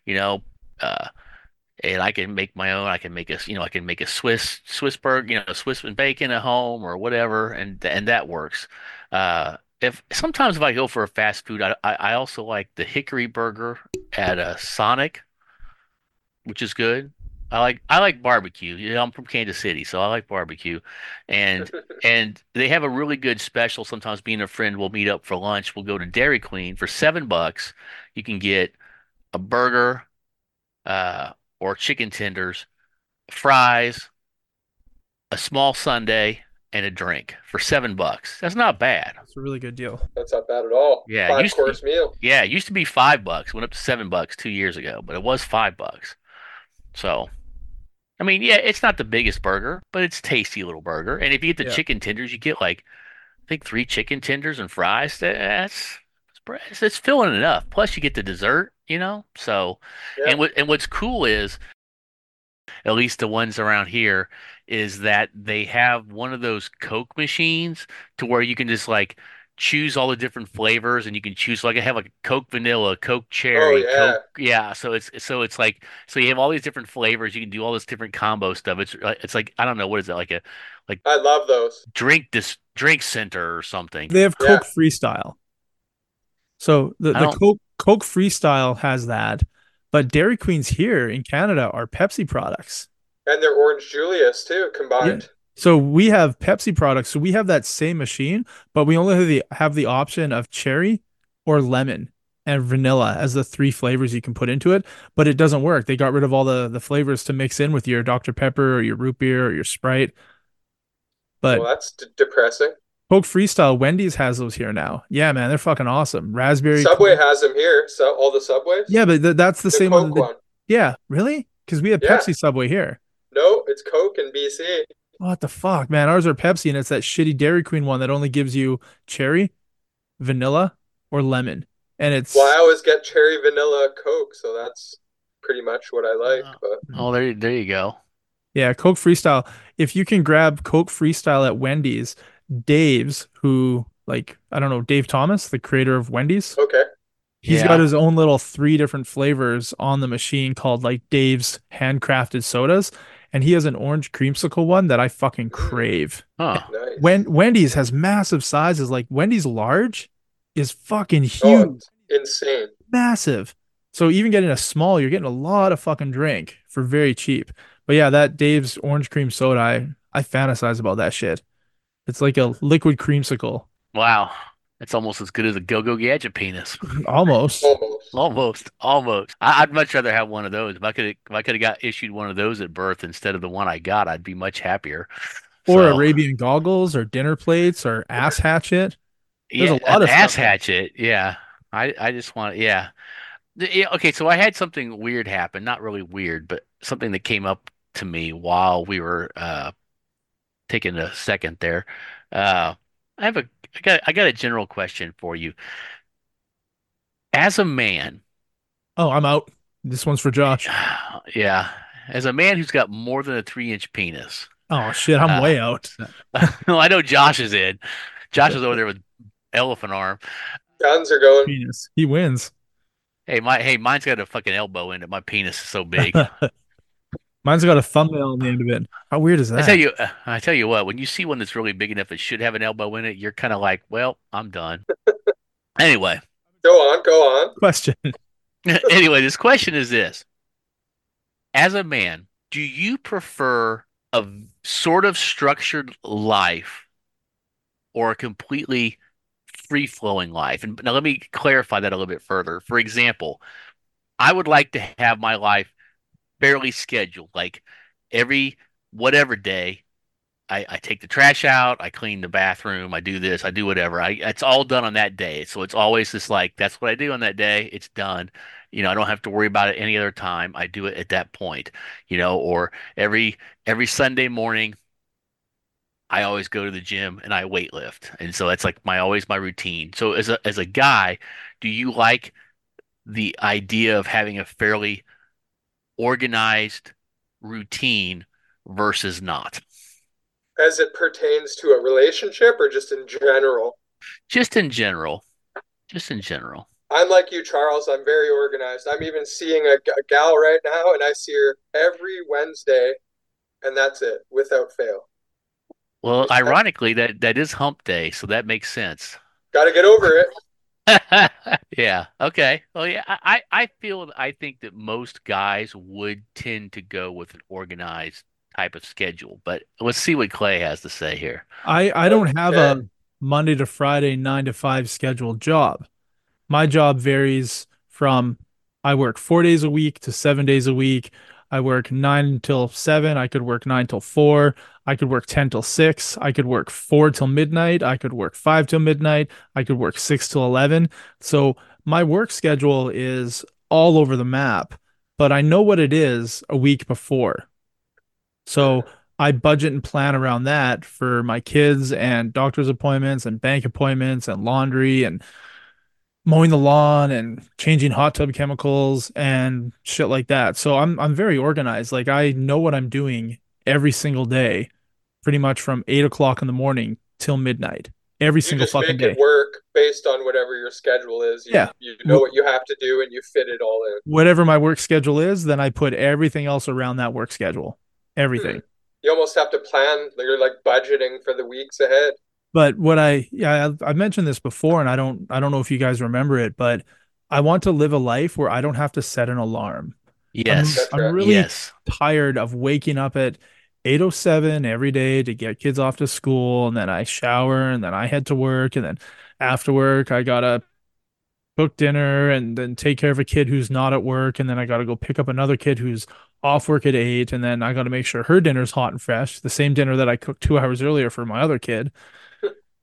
you know, and I can make my own. I can make a Swiss burger, you know, Swiss and bacon at home or whatever, and that works. If I go for a fast food, I also like the Hickory Burger at a Sonic, which is good. I like barbecue. You know, I'm from Kansas City, so I like barbecue, and they have a really good special. Sometimes me and a friend will meet up for lunch. We'll go to Dairy Queen for $7. You can get a burger, or chicken tenders, fries, a small sundae, and a drink for $7. That's not bad. That's a really good deal. That's not bad at all. Yeah, 5-course meal. Yeah, it used to be $5. Went up to $7 2 years ago, but it was $5. So. I mean, yeah, it's not the biggest burger, but it's a tasty little burger. And if you get the chicken tenders, you get like, I think 3 chicken tenders and fries. That's filling enough. Plus, you get the dessert, you know. So, yeah. And what's cool is, at least the ones around here, is that they have one of those Coke machines to where you can just like choose all the different flavors, and you can choose like I have a Coke vanilla, Coke cherry, so you have all these different flavors. You can do all this different combo stuff. It's like, I don't know, what is that, like I love those drink center or something. They have Coke Freestyle. So the Coke Freestyle has that, but Dairy Queens here in Canada are Pepsi products, and they're Orange Julius too combined. Yeah. So we have Pepsi products. So we have that same machine, but we only have the option of cherry or lemon and vanilla as the 3 flavors you can put into it, but it doesn't work. They got rid of all the flavors to mix in with your Dr. Pepper or your root beer or your Sprite. But well, that's depressing. Coke Freestyle, Wendy's has those here now. Yeah, man, they're fucking awesome. Raspberry. Subway has them here. So all the Subways? Yeah, but that's the same Coke one. Yeah, really? Because we have Pepsi Subway here. No, it's Coke in BC. What the fuck, man? Ours are Pepsi, and it's that shitty Dairy Queen one that only gives you cherry, vanilla, or lemon. And it's I always get cherry, vanilla, Coke, so that's pretty much what I like. But there you go. Yeah, Coke Freestyle. If you can grab Coke Freestyle at Wendy's, Dave's, who, like, I don't know, Dave Thomas, the creator of Wendy's. Okay. He's got his own little 3 different flavors on the machine called like Dave's handcrafted sodas. And he has an orange creamsicle one that I fucking crave. Huh. Nice. Wendy's has massive sizes. Like Wendy's large is fucking huge. Oh, insane. Massive. So even getting a small, you're getting a lot of fucking drink for very cheap. But yeah, that Dave's orange cream soda, I fantasize about that shit. It's like a liquid creamsicle. Wow. It's almost as good as a Go-Go Gadget penis. Almost. I'd much rather have one of those. If I could have got issued one of those at birth instead of the one I got, I'd be much happier. Or Arabian goggles or dinner plates or ass hatchet. There's a lot of ass stuff. Hatchet. Yeah. I just want, yeah. Okay, so I had something weird happen. Not really weird, but something that came up to me while we were taking a second there. I got a general question for you. As a man. Oh, I'm out. This one's for Josh. Yeah. As a man who's got more than a 3-inch penis. Oh, shit. I'm way out. No, I know Josh is in. Josh is over there with elephant arm. Guns are going. Penis. He wins. Hey, mine's got a fucking elbow in it. My penis is so big. Mine's got a thumbnail on the end of it. How weird is that? I tell you what, when you see one that's really big enough that should have an elbow in it, you're kind of like, well, I'm done. Anyway. Go on. Question. Anyway, this question is this. As a man, do you prefer a sort of structured life or a completely free-flowing life? And now let me clarify that a little bit further. For example, I would like to have my life barely scheduled, like every whatever day I take the trash out, I clean the bathroom, I do this, I do whatever, it's all done on that day. So it's always just like, that's what I do on that day, it's done, I don't have to worry about it any other time, I do it at that point, or every Sunday morning I always go to the gym and I weight lift, and so that's like my routine. So as a guy, do you like the idea of having a fairly organized routine versus not? As it pertains to a relationship or just in general? Just in general. I'm like you, Charles. I'm very organized. I'm even seeing a gal right now, and I see her every Wednesday, and that's it, without fail. Well, ironically, that is hump day, so that makes sense. Got to get over it. Yeah. Okay. Well, yeah. I think that most guys would tend to go with an organized type of schedule, but let's see what Clay has to say here. I don't have a Monday to Friday 9 to 5 scheduled job. My job varies from I work 4 days a week to 7 days a week. I work 9 till 7. I could work 9 till 4. I could work 10 till 6. I could work 4 till midnight. I could work 5 till midnight. I could work 6 till 11. So my work schedule is all over the map, but I know what it is a week before. So I budget and plan around that for my kids and doctor's appointments and bank appointments and laundry and mowing the lawn and changing hot tub chemicals and shit like that. So I'm very organized. Like I know what I'm doing every single day, pretty much from 8 o'clock in the morning till midnight. Every single fucking day. It work based on whatever your schedule is. You know what you have to do and you fit it all in. Whatever my work schedule is, then I put everything else around that work schedule. Everything. You almost have to plan. You're like budgeting for the weeks ahead. But what I've mentioned this before, and I don't know if you guys remember it, but I want to live a life where I don't have to set an alarm. Yes. I'm really tired of waking up at 8:07 every day to get kids off to school, and then I shower, and then I head to work, and then after work I gotta cook dinner and then take care of a kid who's not at work, and then I gotta go pick up another kid who's off work at 8, and then I gotta make sure her dinner's hot and fresh, the same dinner that I cooked 2 hours earlier for my other kid.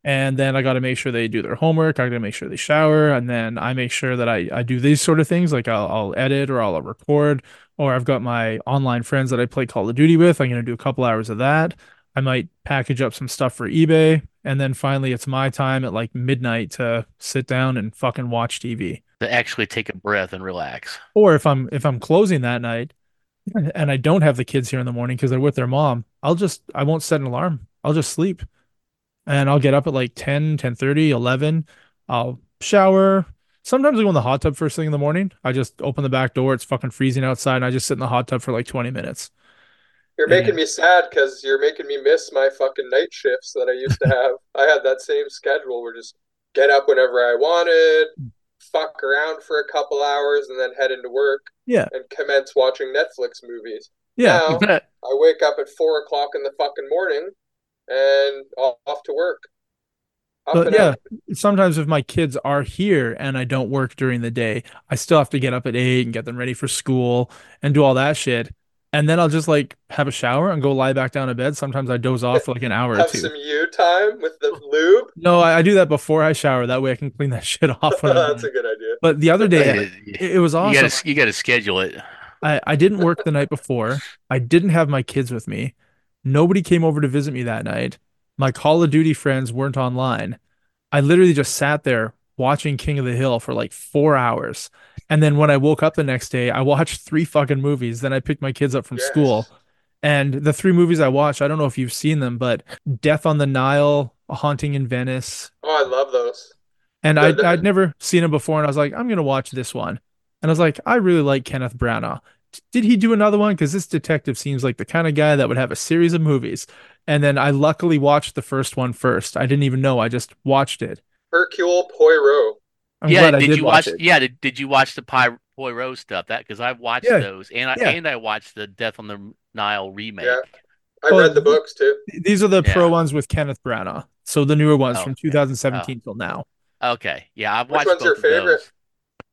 And then I got to make sure they do their homework. I got to make sure they shower. And then I make sure that I do these sort of things. Like I'll edit or I'll record, or I've got my online friends that I play Call of Duty with. I'm going to do a couple hours of that. I might package up some stuff for eBay. And then finally it's my time at like midnight to sit down and fucking watch TV. To actually take a breath and relax. Or if I'm closing that night and I don't have the kids here in the morning because they're with their mom, I won't set an alarm. I'll just sleep. And I'll get up at like 10, 10:30, 11. I'll shower. Sometimes I go in the hot tub first thing in the morning. I just open the back door. It's fucking freezing outside. And I just sit in the hot tub for like 20 minutes. You're making me sad because you're making me miss my fucking night shifts that I used to have. I had that same schedule where just get up whenever I wanted, fuck around for a couple hours, and then head into work and commence watching Netflix movies. Yeah. Now, I wake up at 4 o'clock in the fucking morning. And off to work. But yeah, sometimes if my kids are here and I don't work during the day, I still have to get up at 8 and get them ready for school and do all that shit. And then I'll just like have a shower and go lie back down in bed. Sometimes I doze off for like an hour or two. Have some you time with the lube? No, I do that before I shower. That way I can clean that shit off. That's a good idea. But the other day, it was awesome. You got to schedule it. I didn't work the night before. I didn't have my kids with me. Nobody came over to visit me that night. My Call of Duty friends weren't online. I literally just sat there watching King of the Hill for like 4 hours. And then when I woke up the next day, I watched 3 fucking movies. Then I picked my kids up from school. And the 3 movies I watched, I don't know if you've seen them, but Death on the Nile, A Haunting in Venice. Oh, I love those. And I'd never seen them before. And I was like, I'm going to watch this one. And I was like, I really like Kenneth Branagh. Did he do another one? Because this detective seems like the kind of guy that would have a series of movies. And then I luckily watched the first one first. I didn't even know. I just watched it. Hercule Poirot. Did you watch it? Yeah, did you watch the Poirot stuff? Because I've watched those, and I watched the Death on the Nile remake. Yeah. I read the books too. These are the pro ones with Kenneth Branagh. So the newer ones from 2017 till now. Okay, yeah, I've watched. Which one's your favorite? Those.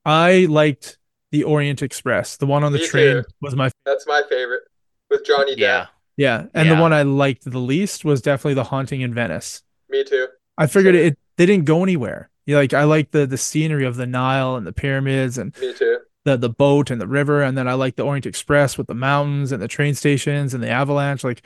I liked the Orient Express. The one on the train was my. That's my favorite with Johnny Depp. Yeah, and the one I liked the least was definitely The Haunting in Venice. Me too. I figured they didn't go anywhere. Yeah, like I like the scenery of the Nile and the pyramids and the boat and the river, and then I like the Orient Express with the mountains and the train stations and the avalanche. Like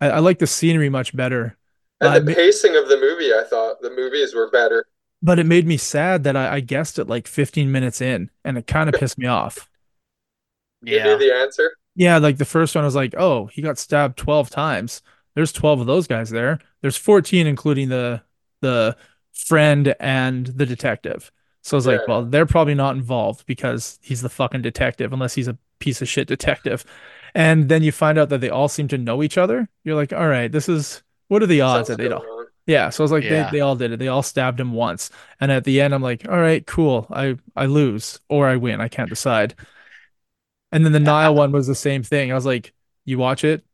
I like the scenery much better. And the pacing of the movie, I thought the movies were better. But it made me sad that I guessed it like 15 minutes in, and it kind of pissed me off. Yeah. You knew the answer? Yeah, like the first one I was like, oh, he got stabbed 12 times. There's 12 of those guys there. There's 14 including the friend and the detective. So I was like, well, they're probably not involved because he's the fucking detective, unless he's a piece of shit detective. And then you find out that they all seem to know each other. You're like, all right, what are the odds that they don't? Yeah. So I was like, they all did it. They all stabbed him once. And at the end, I'm like, all right, cool. I lose or I win. I can't decide. And then the Nile one was the same thing. I was like, you watch it,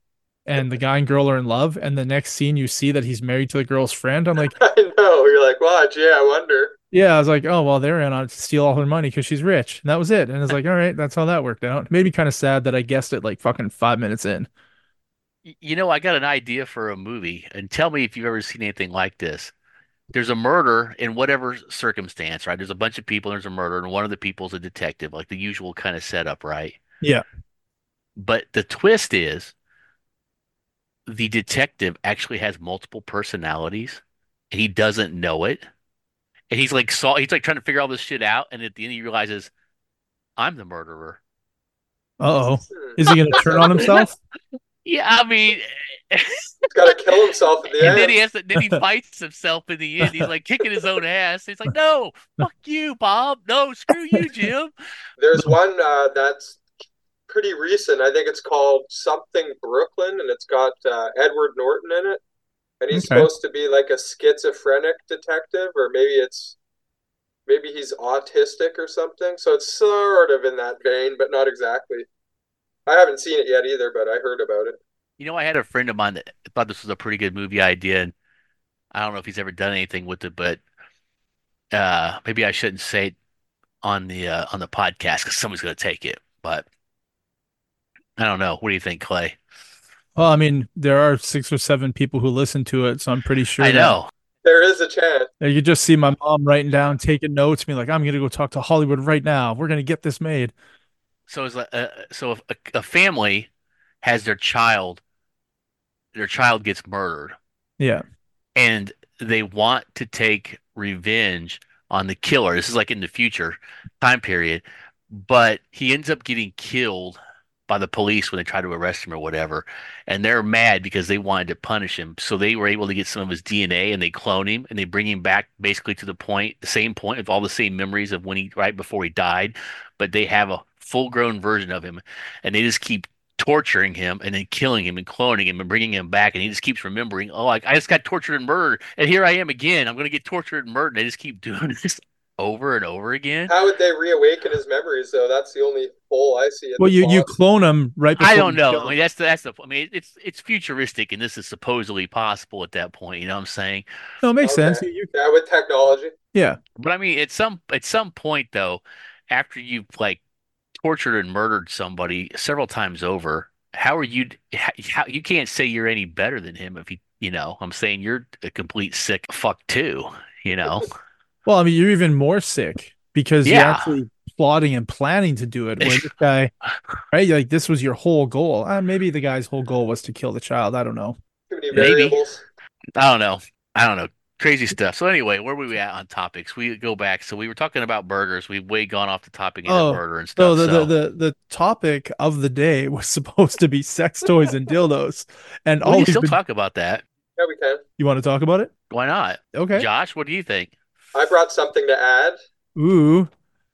and the guy and girl are in love, and the next scene you see that he's married to the girl's friend. I'm like, I know. You're like, watch, I wonder. Yeah, I was like, oh, well, they're in on it to steal all her money because she's rich. And that was it. And it's like, all right, that's how that worked out. It made me kind of sad that I guessed it like fucking 5 minutes in. You know, I got an idea for a movie, and tell me if you've ever seen anything like this. There's a murder in whatever circumstance, right? There's a bunch of people, there's a murder, and one of the people's a detective, like the usual kind of setup, right? Yeah. But the twist is, the detective actually has multiple personalities, and he doesn't know it. And he's like trying to figure all this shit out, and at the end he realizes, I'm the murderer. Uh-oh. Is he going to turn on himself? Yeah, I mean, he's got to kill himself at the end. And then he fights himself in the end. He's like kicking his own ass. He's like, no, fuck you, Bob. No, screw you, Jim. There's one that's pretty recent. I think it's called Something Brooklyn, and it's got Edward Norton in it, and he's supposed to be like a schizophrenic detective, or maybe he's autistic or something. So it's sort of in that vein, but not exactly. I haven't seen it yet either, but I heard about it. You know, I had a friend of mine that thought this was a pretty good movie idea, and I don't know if he's ever done anything with it, but maybe I shouldn't say it on the podcast because someone's going to take it, but I don't know. What do you think, Clay? Well, I mean, there are 6 or 7 people who listen to it, so I'm pretty sure. I know. There is a chance. You just see my mom writing down, taking notes, being like, I'm going to go talk to Hollywood right now. We're going to get this made. So it's if a family has their child gets murdered. Yeah. And they want to take revenge on the killer. This is like in the future time period, but he ends up getting killed by the police when they try to arrest him or whatever. And they're mad because they wanted to punish him. So they were able to get some of his DNA, and they clone him, and they bring him back basically to the same point of all the same memories of when right before he died, but they have a full grown version of him, and they just keep torturing him and then killing him and cloning him and bringing him back. And he just keeps remembering, oh, I just got tortured and murdered, and here I am again. I'm going to get tortured and murdered. And they just keep doing this over and over again? How would they reawaken his memories, though? That's the only hole I see. Well, you clone him, right? I don't know. I mean, that's the. I mean, it's futuristic, and this is supposedly possible at that point. You know what I'm saying? No, it makes sense. Yeah, with technology. Yeah, but I mean, at some point though, after you've like tortured and murdered somebody several times over, how you can't say you're any better than him if he. You know, I'm saying you're a complete sick fuck too. You know. Well, I mean, you're even more sick because you're actually plotting and planning to do it. When this guy, right? Like, this was your whole goal. Maybe the guy's whole goal was to kill the child. I don't know. Too many variables. Maybe. I don't know. Crazy stuff. So anyway, where were we at on topics? We go back. So we were talking about burgers. We've way gone off the topic of murder and stuff. The topic of the day was supposed to be sex toys and dildos. And we can still talk about that. Yeah, we can. You want to talk about it? Why not? Okay. Josh, what do you think? I brought something to add. Ooh,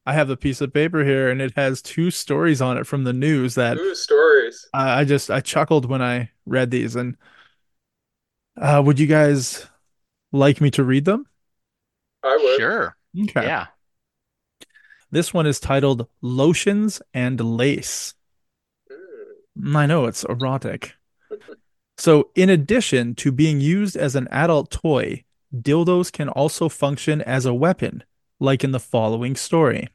I have a piece of paper here, and it has two stories on it from the news that... Ooh, stories. I chuckled when I read these, and would you guys like me to read them? I would. Sure. Okay. Yeah. This one is titled Lotions and Lace. Mm. I know, it's erotic. So, in addition to being used as an adult toy, dildos can also function as a weapon, like in the following story,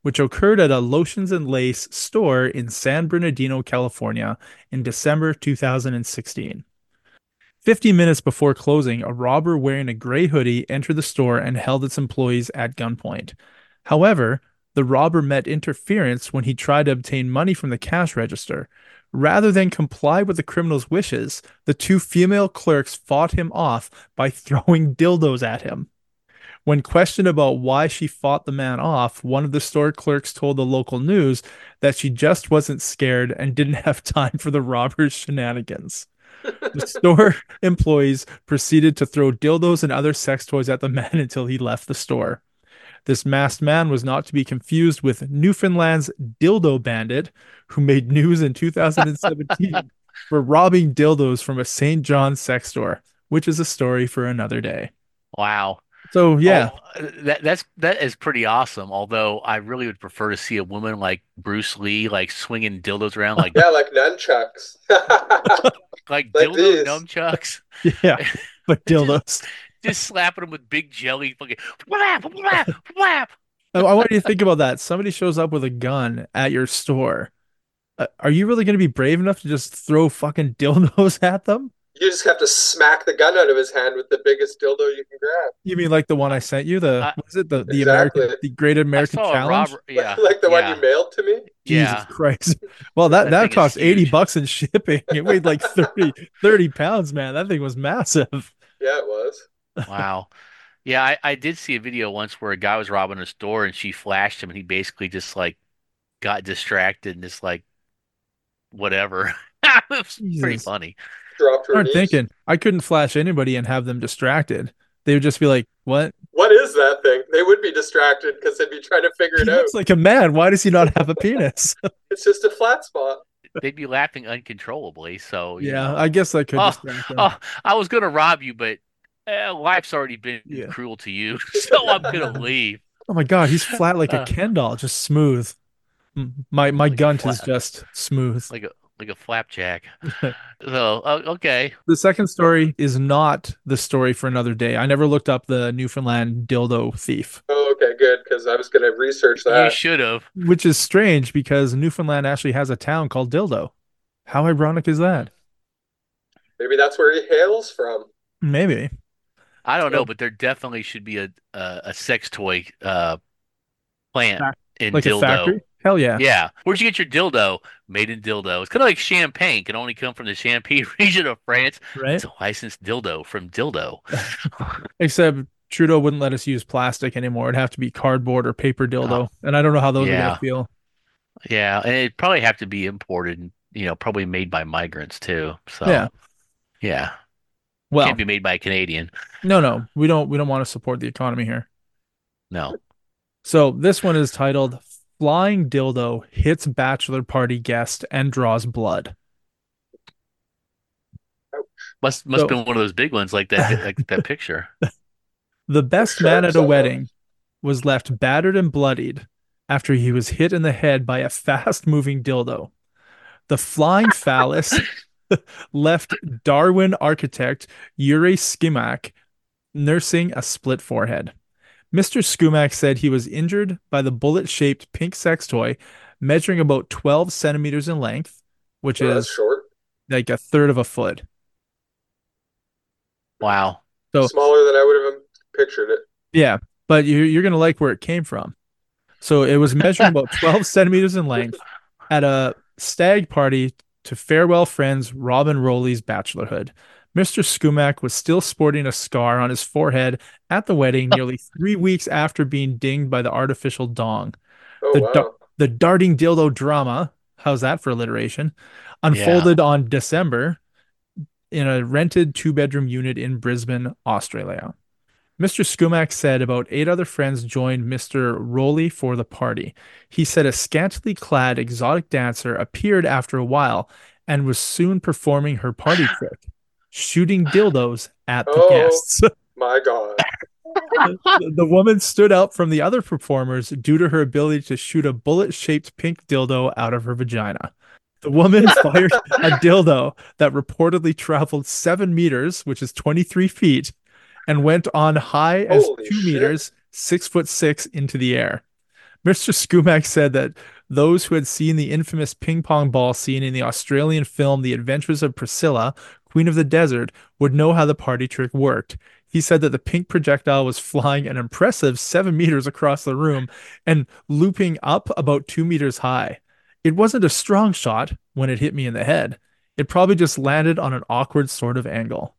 which occurred at a Lotions and Lace store in San Bernardino, California in December 2016. 50 minutes before closing, a robber wearing a gray hoodie entered the store and held its employees at gunpoint. However, the robber met interference when he tried to obtain money from the cash register. Rather than comply with the criminal's wishes, the two female clerks fought him off by throwing dildos at him. When questioned about why she fought the man off, one of the store clerks told the local news that she just wasn't scared and didn't have time for the robber's shenanigans. The store employees proceeded to throw dildos and other sex toys at the man until he left the store. This masked man was not to be confused with Newfoundland's Dildo Bandit, who made news in 2017 for robbing dildos from a St. John's sex store, which is a story for another day. Wow. So, yeah. Oh, that is pretty awesome, although I really would prefer to see a woman like Bruce Lee, like swinging dildos around. Like yeah, like nunchucks. like dildo nunchucks. Yeah, but dildos. Just slapping them with big jelly. Fucking whap, whap, whap. I want you to think about that. Somebody shows up with a gun at your store. Are you really going to be brave enough to just throw fucking dildos at them? You just have to smack the gun out of his hand with the biggest dildo you can grab. You mean like the one I sent you? The American, the Great American Challenge? Yeah. Like the one you mailed to me? Yeah. Jesus Christ. Well, that cost $80 in shipping. It weighed like 30 pounds, man. That thing was massive. Yeah, it was. Wow. Yeah, I did see a video once where a guy was robbing a store and she flashed him and he basically just like got distracted and just like whatever. It was pretty funny. I'm thinking I couldn't flash anybody and have them distracted. They would just be like, what? What is that thing? They would be distracted because they'd be trying to figure it out. It's like a man. Why does he not have a penis? It's just a flat spot. They'd be laughing uncontrollably. So, you know. I guess I could distract them. I was going to rob you, but life's already been cruel to you. So I'm going to leave. Oh my God. He's flat like a Ken doll, just smooth. My like gunt is just smooth. Like a flapjack. So, okay. The second story is not the story for another day. I never looked up the Newfoundland dildo thief. Oh, okay, good, because I was going to research that. You should have. Which is strange because Newfoundland actually has a town called Dildo. How ironic is that? Maybe that's where he hails from. Maybe. I don't know, but there definitely should be a sex toy plant in like Dildo. A factory? Hell yeah. Yeah. Where'd you get your dildo? Made in Dildo. It's kind of like champagne. Can only come from the Champagne region of France. Right? It's a licensed dildo from Dildo. Except Trudeau wouldn't let us use plastic anymore. It'd have to be cardboard or paper dildo. And I don't know how those are going to feel. Yeah. And it'd probably have to be imported and, you know, probably made by migrants too. So, yeah. Well, can't be made by a Canadian. No. We don't want to support the economy here. No. So this one is titled Flying Dildo Hits Bachelor Party Guest and Draws Blood. Must have been one of those big ones like that picture. The best man at a wedding was left battered and bloodied after he was hit in the head by a fast-moving dildo. The flying phallus left Darwin architect Yuri Skimak nursing a split forehead. Mr. Skimak said he was injured by the bullet-shaped pink sex toy, measuring about 12 centimeters in length, which is short, like a third of a foot. Wow. So, smaller than I would have pictured it. Yeah, but you're going to like where it came from. So it was measuring about 12 centimeters in length at a stag party to farewell friends Robin Rowley's bachelorhood. Mr. Skimak was still sporting a scar on his forehead at the wedding nearly 3 weeks after being dinged by the artificial dong. Oh, the darting dildo drama, how's that for alliteration, unfolded on December in a rented two-bedroom unit in Brisbane, Australia. Mr. Skimak said about 8 other friends joined Mr. Rowley for the party. He said a scantily clad exotic dancer appeared after a while and was soon performing her party trick, shooting dildos at the guests. My God. The woman stood out from the other performers due to her ability to shoot a bullet-shaped pink dildo out of her vagina. The woman fired a dildo that reportedly traveled 7 meters, which is 23 feet, and went on high as Holy 2 shit. Meters, 6'6", into the air. Mr. Skimak said that those who had seen the infamous ping pong ball scene in the Australian film The Adventures of Priscilla, Queen of the Desert, would know how the party trick worked. He said that the pink projectile was flying an impressive 7 meters across the room and looping up about 2 meters high. It wasn't a strong shot when it hit me in the head. It probably just landed on an awkward sort of angle.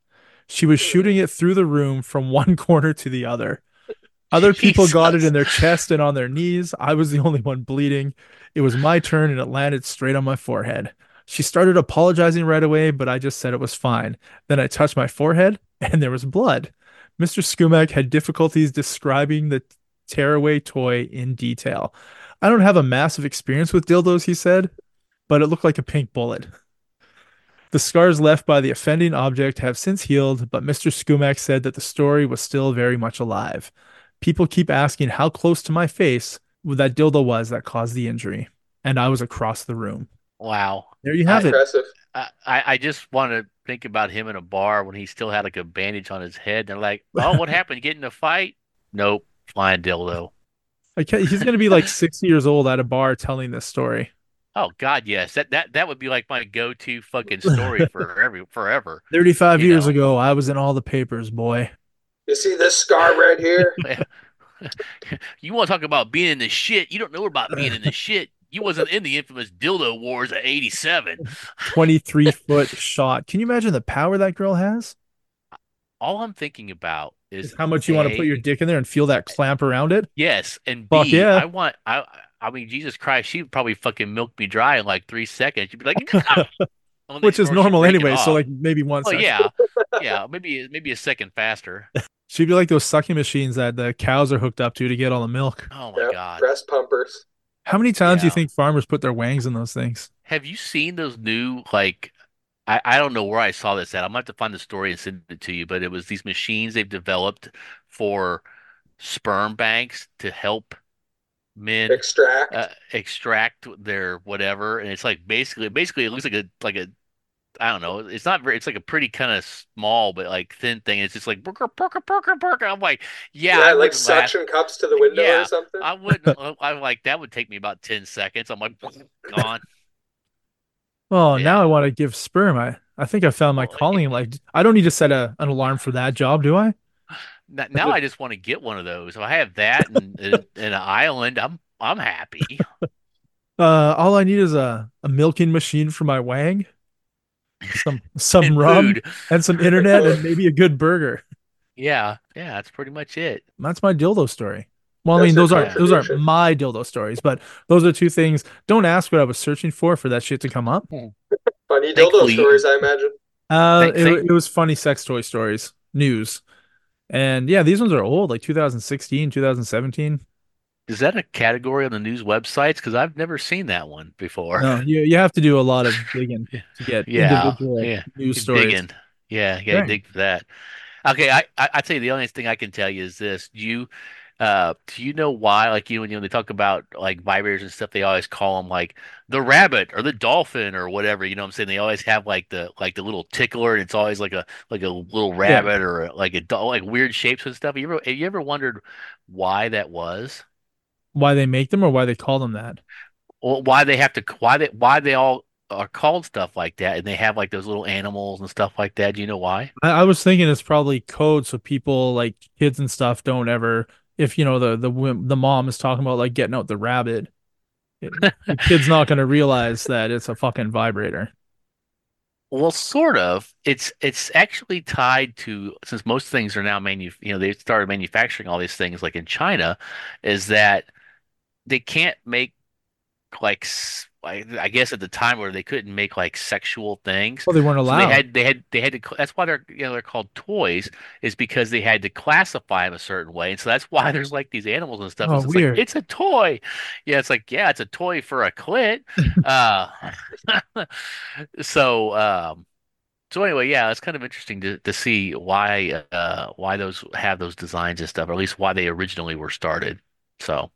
She was shooting it through the room from one corner to the other. Other people got it in their chest and on their knees. I was the only one bleeding. It was my turn and it landed straight on my forehead. She started apologizing right away, but I just said it was fine. Then I touched my forehead and there was blood. Mr. Skimak had difficulties describing the tearaway toy in detail. I don't have a massive experience with dildos, he said, but it looked like a pink bullet. The scars left by the offending object have since healed, but Mr. Skimak said that the story was still very much alive. People keep asking how close to my face that dildo was that caused the injury, and I was across the room. Wow. There you have it. I just want to think about him in a bar when he still had like a bandage on his head. They're like, oh, what happened? Get in a fight? Nope. Flying dildo. He's going to be like 60 years old at a bar telling this story. Oh, God, yes. That would be like my go-to fucking story forever. 35 years ago, I was in all the papers, boy. You see this scar right here? You want to talk about being in the shit? You don't know about being in the shit. You wasn't in the infamous dildo wars at 87. 23-foot shot. Can you imagine the power that girl has? All I'm thinking about is how much you want to put your dick in there and feel that clamp around it. Yes, and B, yeah. I mean, Jesus Christ, she'd probably fucking milk me dry in like 3 seconds. She'd be like, nah. Which is normal anyway. So like maybe 1 second. Yeah, maybe a second faster. She'd be like those sucking machines that the cows are hooked up to get all the milk. Oh my God, breast pumpers. How many times do you think farmers put their wangs in those things? Have you seen those new, like, I don't know where I saw this at. I'm going to have to find the story and send it to you. But it was these machines they've developed for sperm banks to help men extract their whatever. And it's like basically it looks like a I don't know. It's not very. It's like a pretty kind of small, but like thin thing. It's just like burker. I'm like, I like suction cups to the window or something. I wouldn't. I'm like, that would take me about 10 seconds. I'm like, gone. Oh, now I want to give sperm. I think I found my calling. Like, I don't need to set an alarm for that job, do I? Now I just want to get one of those. If I have that and an island, I'm happy. All I need is a milking machine for my wang. Some and rum food. And some internet and maybe a good burger. Yeah, that's pretty much it. That's my dildo story. Well, I mean, those aren't my dildo stories, but those are two things. Don't ask what I was searching for that shit to come up. Funny dildo stories, I imagine. It was funny sex toy stories news, and yeah, these ones are old, like 2016, 2017. Is that a category on the news websites? Because I've never seen that one before. No, you have to do a lot of digging to get individual news stories. Digging. Yeah, you got to dig for that. Okay, I tell you, the only thing I can tell you is this. You Do you know why? Like, you know, when they talk about like vibrators and stuff, they always call them like the rabbit or the dolphin or whatever. You know what I'm saying? They always have like the little tickler, and it's always like a little rabbit or like weird shapes and stuff. Have you ever wondered why that was? Why they make them, or why they call them that? Or why they all are called stuff like that, and they have like those little animals and stuff like that. Do you know why? I was thinking it's probably code, so people like kids and stuff don't ever. If you know the mom is talking about like getting out the rabbit, the kid's not going to realize that it's a fucking vibrator. Well, sort of. It's actually tied to, since most things are now they started manufacturing all these things like in China, is that they can't make like. I guess at the time where they couldn't make like sexual things. Well, they weren't allowed. So they had to. That's why they're called toys, is because they had to classify them a certain way, and so that's why there's like these animals and stuff. Oh, it's weird. Like, it's a toy. Yeah, it's like, yeah, it's a toy for a clit. So anyway, yeah, it's kind of interesting to see why those have those designs and stuff, or at least why they originally were started. So.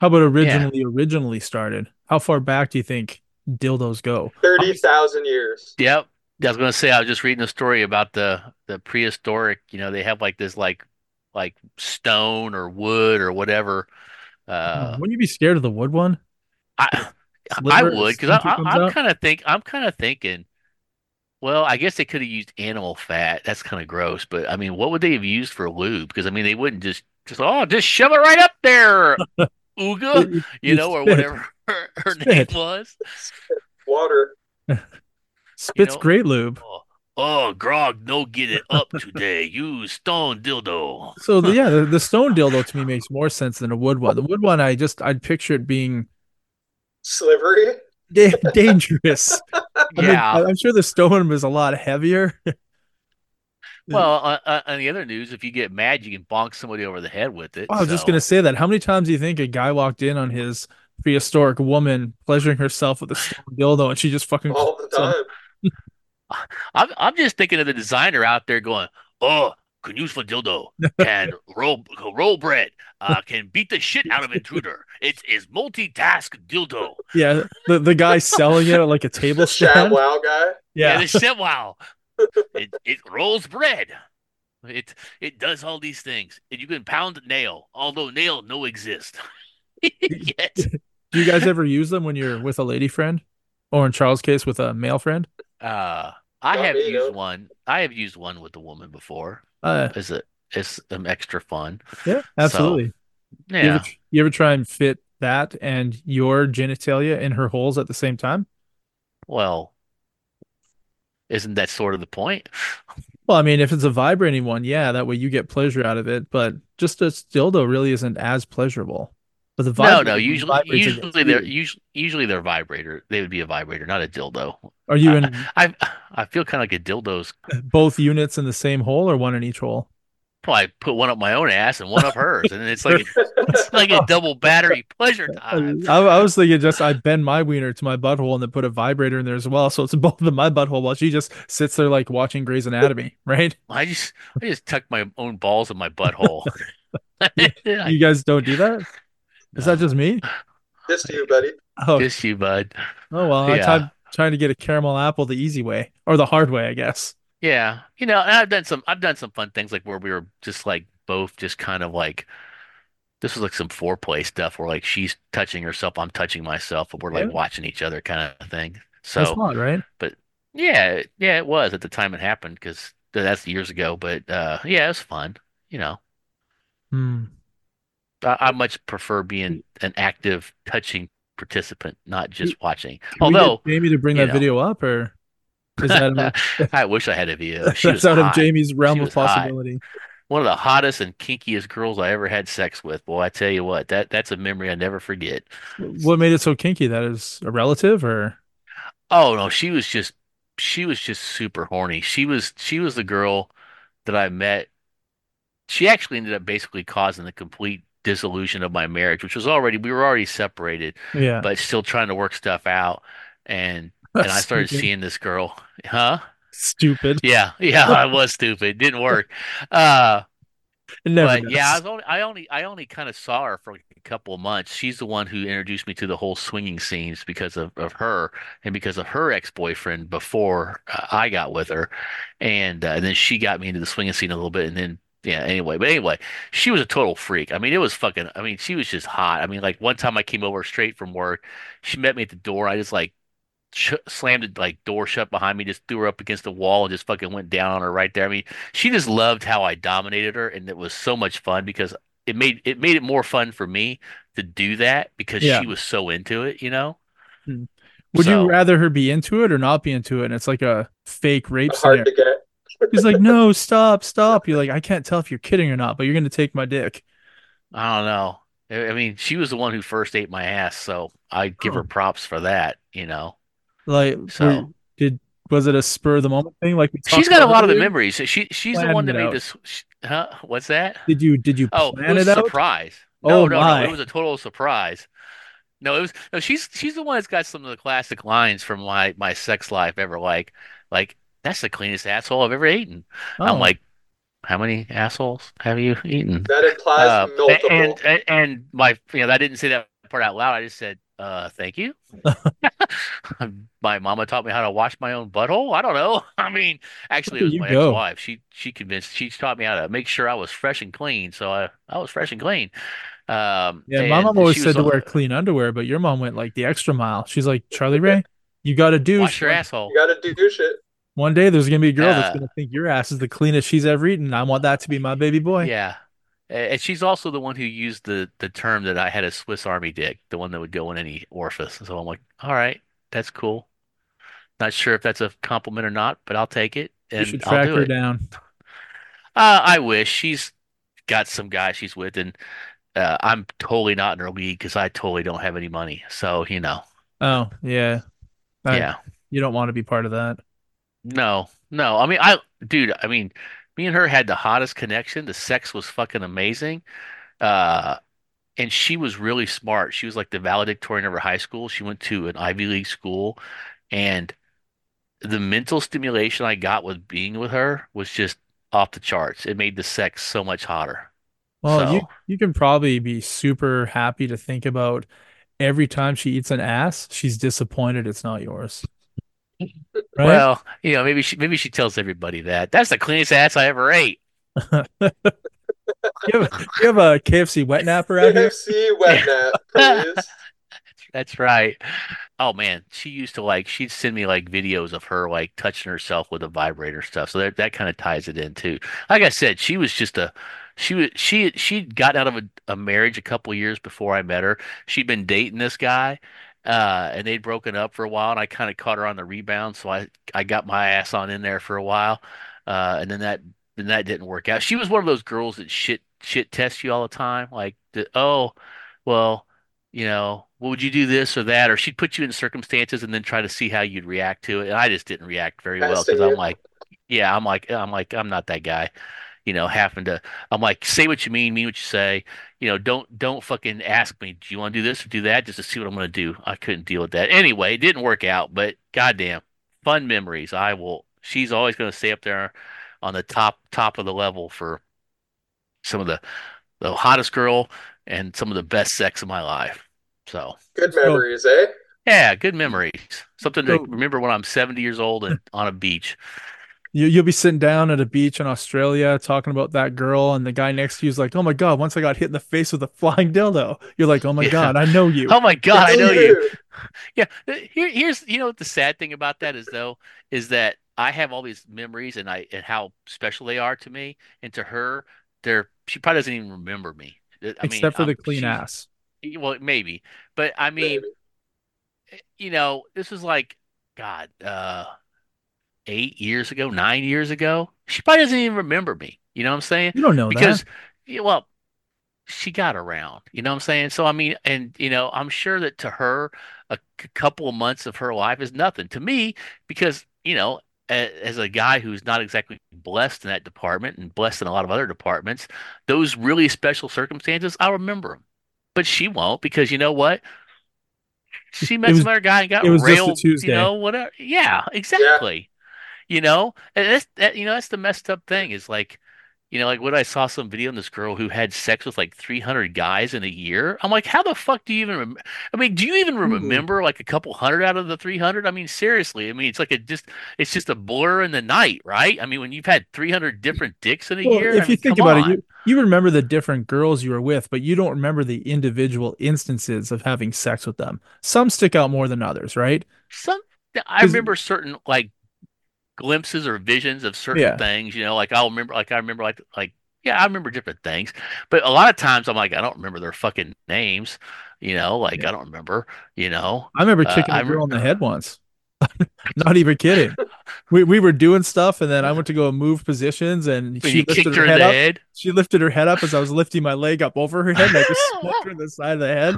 How about originally started? How far back do you think dildos go? 30,000 years. Yep. I was going to say, I was just reading a story about the prehistoric, they have like this like stone or wood or whatever. Wouldn't you be scared of the wood one? I would, because I'm kind of thinking, well, I guess they could have used animal fat. That's kind of gross. But I mean, what would they have used for lube? Because I mean, they wouldn't just shove it right up there. Ooga, or whatever her name was. Water. Spits great lube. Oh, grog, no get it up today. Use stone dildo. So, the stone dildo to me makes more sense than a wood one. The wood one, I'd picture it being... slivery? Dangerous. Yeah. I mean, I'm sure the stone was a lot heavier. Well, on the other news, if you get mad, you can bonk somebody over the head with it. Oh, I was just going to say that. How many times do you think a guy walked in on his prehistoric woman pleasuring herself with a stone dildo, and she just fucking... all the time. I'm just thinking of the designer out there going, oh, can use for dildo, can roll bread, can beat the shit out of intruder. It is multitask dildo. Yeah, the guy selling it at like a table stand. The ShamWow guy? Yeah, the ShamWow. It rolls bread. It does all these things, and you can pound nail, although nail no exist. Yes. Do you guys ever use them when you're with a lady friend, or in Charles' case with a male friend? I have used one. I have used one with a woman before. It's extra fun. Yeah, absolutely. So, yeah. You ever try and fit that and your genitalia in her holes at the same time? Well. Isn't that sort of the point? Well, I mean, if it's a vibrating one, yeah, that way you get pleasure out of it. But just a dildo really isn't as pleasurable. But the no, usually they're vibrator. They would be a vibrator, not a dildo. Are you in? I feel kind of like a dildo's both units in the same hole, or one in each hole? Well, I put one up my own ass and one up hers, and it's like a double battery pleasure time. I was thinking just I bend my wiener to my butthole and then put a vibrator in there as well, so it's both in my butthole while she just sits there like watching Grey's Anatomy, right? I just tuck my own balls in my butthole. You guys don't do that? Is that just me? Just you, buddy. Oh. Just you, bud. Oh well, yeah. I'm trying to get a caramel apple the easy way or the hard way, I guess. Yeah, and I've done some fun things like where we were just like both just kind of like this was like some foreplay stuff where like she's touching herself, I'm touching myself, but we're like watching each other kind of thing. So that's not right. But yeah, it was at the time it happened because that's years ago. But yeah, it was fun. I much prefer being an active touching participant, not just watching. Although we get Jamie to bring that video up or. I wish I had a video. That's out of Jamie's realm of possibility. One of the hottest and kinkiest girls I ever had sex with. Boy, I tell you what, that's a memory I never forget. What made it so kinky? That is a relative, or? Oh no, she was just super horny. She was the girl that I met. She actually ended up basically causing the complete dissolution of my marriage, which was we were already separated, but still trying to work stuff out and. And I started seeing this girl. Huh? Stupid. Yeah, I was stupid. Didn't work. Never but does. Yeah, I only kind of saw her for like a couple of months. She's the one who introduced me to the whole swinging scenes because of her and because of her ex-boyfriend before I got with her. And then she got me into the swinging scene a little bit. And then, yeah, anyway. But anyway, she was a total freak. I mean, it was fucking, I mean, she was just hot. I mean, like one time I came over straight from work. She met me at the door. I just like slammed it like door shut behind me, just threw her up against the wall and just fucking went down on her right there. I mean, she just loved how I dominated her, and it was so much fun because it made it more fun for me to do that because she was so into it, you know? Would you rather her be into it or not be into it? And it's like a fake rape scenario. He's like, no, stop. You're like, I can't tell if you're kidding or not, but you're going to take my dick. I don't know. I mean, she was the one who first ate my ass, so I give her props for that, you know? Like, so was it a spur of the moment thing? Like, she's got a lot of the memories. She's the one that made this. Huh? What's that? Did you? Oh, it was a surprise. No, it was a total surprise. No, it was. No, she's the one that's got some of the classic lines from my sex life ever. Like that's the cleanest asshole I've ever eaten. Oh. I'm like, how many assholes have you eaten? That implies multiple. And my, I didn't say that part out loud. I just said, thank you. My mama taught me how to wash my own butthole. I don't know. I mean, actually, it was my ex-wife. She taught me how to make sure I was fresh and clean. So I was fresh and clean. My mom always said to wear clean underwear, but your mom went like the extra mile. She's like, Charlie Ray, you got to do wash your asshole. You got to do shit. One day there's gonna be a girl that's gonna think your ass is the cleanest she's ever eaten. I want that to be my baby boy. Yeah. And she's also the one who used the term that I had a Swiss Army dick, the one that would go in any orifice. So I'm like, all right, that's cool. Not sure if that's a compliment or not, but I'll take it. And you should track her down. I wish. She's got some guy she's with, and I'm totally not in her league because I totally don't have any money. So, you know. Oh, yeah. Yeah. You don't want to be part of that. No. I mean, me and her had the hottest connection. The sex was fucking amazing. And she was really smart. She was like the valedictorian of her high school. She went to an Ivy League school. And the mental stimulation I got with being with her was just off the charts. It made the sex so much hotter. Well, you can probably be super happy to think about every time she eats an ass, she's disappointed it's not yours. Right? Well, maybe she tells everybody that. That's the cleanest ass I ever ate. you have a KFC wet napper out here? KFC wet nap, please. That's right. Oh man, she used to she'd send me videos of her touching herself with a vibrator stuff. So that kind of ties it in too. Like I said, she was just she'd gotten out of a marriage a couple years before I met her. She'd been dating this guy. And they'd broken up for a while, and I kind of caught her on the rebound, so I got my ass on in there for a while, and then that didn't work out. She was one of those girls that shit tests you all the time, what would you do this or that, or she'd put you in circumstances and then try to see how you'd react to it, and I just didn't react very well because I'm not that guy. I'm like, say what you mean what you say. Don't fucking ask me, do you want to do this or do that, just to see what I'm going to do. I couldn't deal with that. Anyway, it didn't work out, but goddamn, fun memories. She's always going to stay up there on the top of the level for some of the hottest girl and some of the best sex of my life. So good memories, eh? Yeah, good memories. Something to remember when I'm 70 years old and on a beach. You'll be sitting down at a beach in Australia talking about that girl, and the guy next to you is like, oh my God, once I got hit in the face with a flying dildo. You're like, oh my God, I know you. Oh my God, I know you. Yeah. Here's, the sad thing about that is that I have all these memories and how special they are to me, and to her, she probably doesn't even remember me. Except for the clean ass. Well, maybe. But I mean, this was like, God, 8 years ago, 9 years ago, she probably doesn't even remember me. You know what I'm saying? You don't know because, that. Well, she got around. You know what I'm saying? So, I mean, and, I'm sure that to her, a couple of months of her life is nothing. To me, because, as a guy who's not exactly blessed in that department and blessed in a lot of other departments, those really special circumstances, I remember them. But she won't, because you know what? She met some other guy and got railed, whatever. Yeah, exactly. Yeah. And that's the messed up thing is You know, like when I saw some video on this girl who had sex with like 300 guys in a year, I'm like, how the fuck do you even remember? I mean, do you even remember like a couple hundred out of the 300? I mean, seriously. I mean, it's like it's just a blur in the night, right? I mean, when you've had 300 different dicks in a year. If you think about it, you remember the different girls you were with, but you don't remember the individual instances of having sex with them. Some stick out more than others, right? I remember certain like glimpses or visions of certain things, you know, like I remember different things, but a lot of times I'm like, I don't remember their fucking names, you know, like I don't remember, you know. I remember kicking a girl on the head once. Not even kidding. We were doing stuff, and then I went to go move positions, and she lifted her head up. She lifted her head up as I was lifting my leg up over her head, and I just smoked her in the side of the head.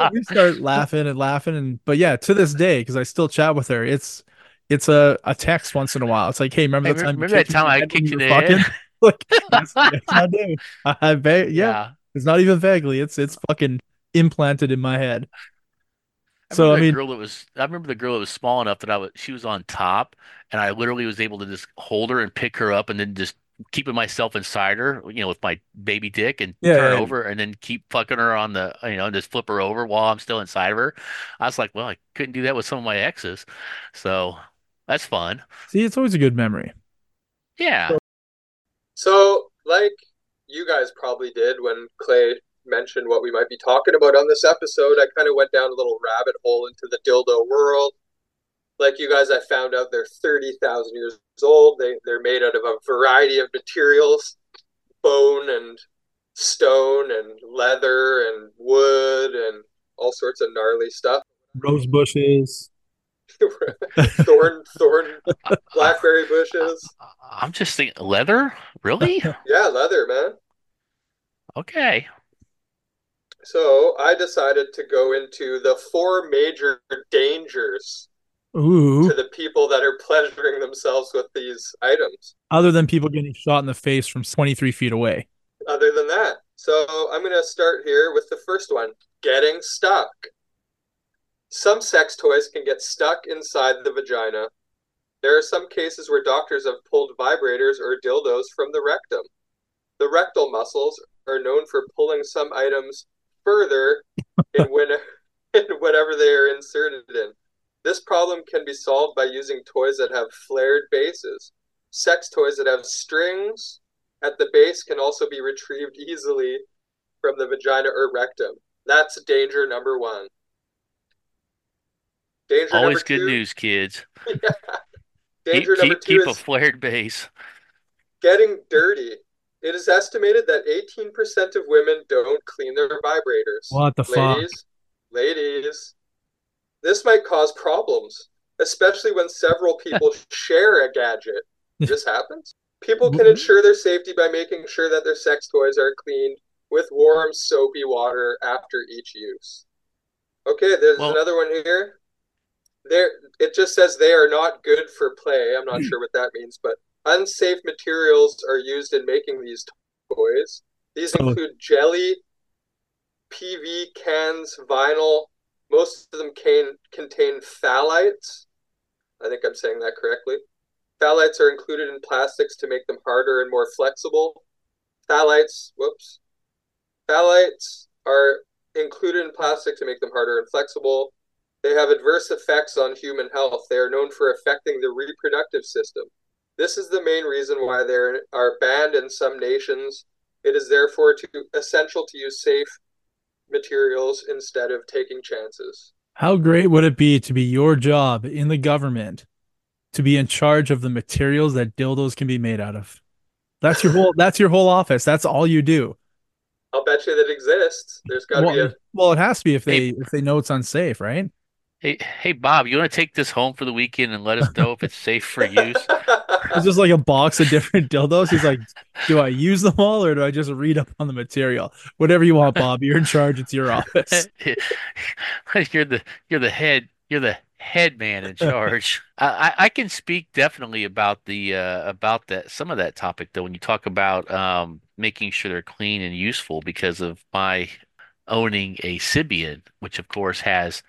And we start laughing, but yeah, to this day, because I still chat with her, it's a text once in a while. It's like, hey, remember that time I kicked you in the head? Like, yes, I do. Yeah, it's not even vaguely. It's fucking implanted in my head. I remember the girl that was small enough that she was on top, and I literally was able to just hold her and pick her up, and then just keeping myself inside her, you know, with my baby dick, and turn over, and then keep fucking her on the, you know, and just flip her over while I'm still inside of her. I was like, well, I couldn't do that with some of my exes, so that's fun. See, it's always a good memory. Yeah. So, like you guys probably did when Clay mentioned what we might be talking about on this episode, I kind of went down a little rabbit hole into the dildo world. Like you guys, I found out they're 30,000 years old. They're made out of a variety of materials, bone and stone and leather and wood and all sorts of gnarly stuff. Rose bushes. thorn, blackberry bushes. I'm just thinking leather? Really? Yeah, leather, man. Okay. So I decided to go into the four major dangers to the people that are pleasuring themselves with these items. Other than people getting shot in the face from 23 feet away. Other than that. So I'm going to start here with the first one, getting stuck. Some sex toys can get stuck inside the vagina. There are some cases where doctors have pulled vibrators or dildos from the rectum. The rectal muscles are known for pulling some items further in whatever they are inserted in. This problem can be solved by using toys that have flared bases. Sex toys that have strings at the base can also be retrieved easily from the vagina or rectum. That's danger number one. Danger always number good two. News, kids. Yeah. Danger number two keep is a flared base. Getting dirty. It is estimated that 18% of women don't clean their vibrators. What the fuck? Ladies, this might cause problems, especially when several people share a gadget. This happens. People can ensure their safety by making sure that their sex toys are cleaned with warm, soapy water after each use. Okay, there's another one here. It just says they are not good for play. I'm not sure what that means, but unsafe materials are used in making these toys. These include jelly, PV cans, vinyl. Most of them contain phthalates. I think I'm saying that correctly. Phthalates are included in plastics to make them harder and more flexible. Phthalates are included in plastic to make them harder and flexible. They have adverse effects on human health. They are known for affecting the reproductive system. This is the main reason why they are banned in some nations. It is therefore essential to use safe materials instead of taking chances. How great would it be to be your job in the government to be in charge of the materials that dildos can be made out of? That's your whole that's your whole office. That's all you do. I'll bet you that exists. There's got to be a... Well, it has to be if they know it's unsafe, right? Hey, Bob, you want to take this home for the weekend and let us know if it's safe for use? It's just like a box of different dildos. He's like, do I use them all or do I just read up on the material? Whatever you want, Bob. You're in charge. It's your office. You're the head. You're the head man in charge. I can speak definitely about the about that some of that topic though when you talk about making sure they're clean and useful because of my owning a Sybian, which of course has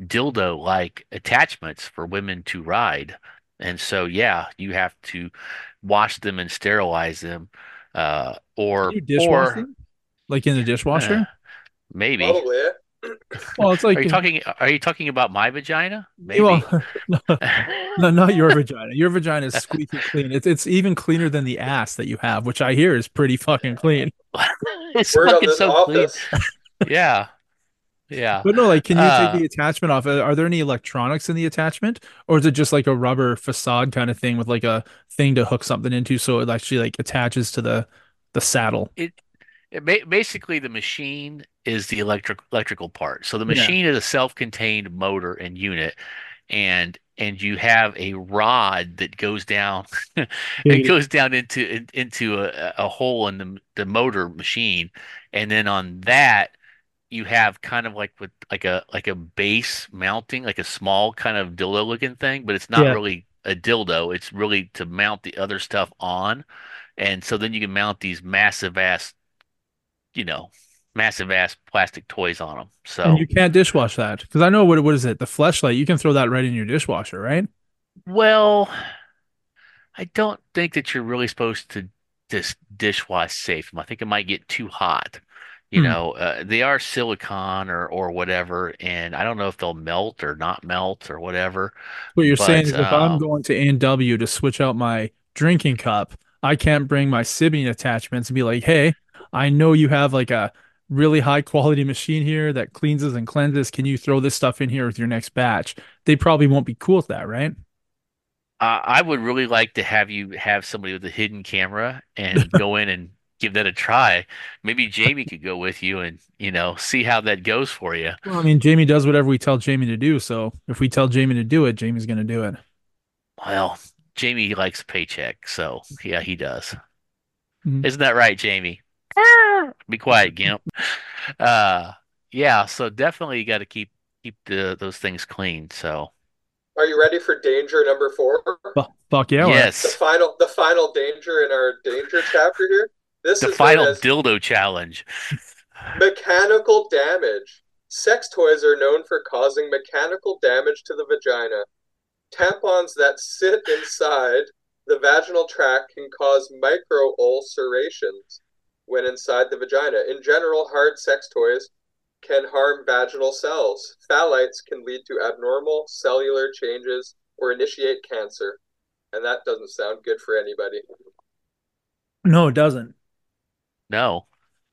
dildo-like attachments for women to ride. And so, yeah, you have to wash them and sterilize them Or like in the dishwasher? Maybe. Probably. Well, it's like, are you talking about my vagina? Maybe. Well, no, not your vagina. Your vagina is squeaky clean. It's even cleaner than the ass that you have, which I hear is pretty fucking clean. It's fucking so office. Clean. Yeah. Yeah. But no, like, can you take the attachment off? Are there any electronics in the attachment, or is it just like a rubber facade kind of thing with like a thing to hook something into so it actually like attaches to the saddle? Basically, the machine is the electrical part. So the machine is a self-contained motor and unit, and you have a rod that goes down into a hole in the motor machine, and then on that you have kind of like a base mounting, like a small kind of dildo looking thing, but it's not really a dildo. It's really to mount the other stuff on, and so then you can mount these massive ass plastic toys on them. So, and you can't dishwash that, because I know what is it? The fleshlight, you can throw that right in your dishwasher, right? Well, I don't think that you're really supposed to just dishwash safe. I think it might get too hot. You know, they are silicone or whatever, and I don't know if they'll melt or not melt or whatever. What you're saying is, if I'm going to A&W to switch out my drinking cup, I can't bring my Sybian attachments and be like, hey, I know you have like a really high quality machine here that cleanses and cleanses. Can you throw this stuff in here with your next batch? They probably won't be cool with that, right? I would really like to have you have somebody with a hidden camera and go in and give that a try. Maybe Jamie could go with you and, see how that goes for you. Well, I mean, Jamie does whatever we tell Jamie to do. So if we tell Jamie to do it, Jamie's going to do it. Well, Jamie likes a paycheck. So yeah, he does. Mm-hmm. Isn't that right, Jamie? Be quiet, Gimp. Yeah. So definitely you got to keep those things clean. So. Are you ready for danger number 4? Fuck yeah. Yes. Right. The final danger in our danger chapter here. The final dildo challenge. Mechanical damage. Sex toys are known for causing mechanical damage to the vagina. Tampons that sit inside the vaginal tract can cause micro ulcerations when inside the vagina. In general, hard sex toys can harm vaginal cells. Phthalates can lead to abnormal cellular changes or initiate cancer. And that doesn't sound good for anybody. No, it doesn't. No.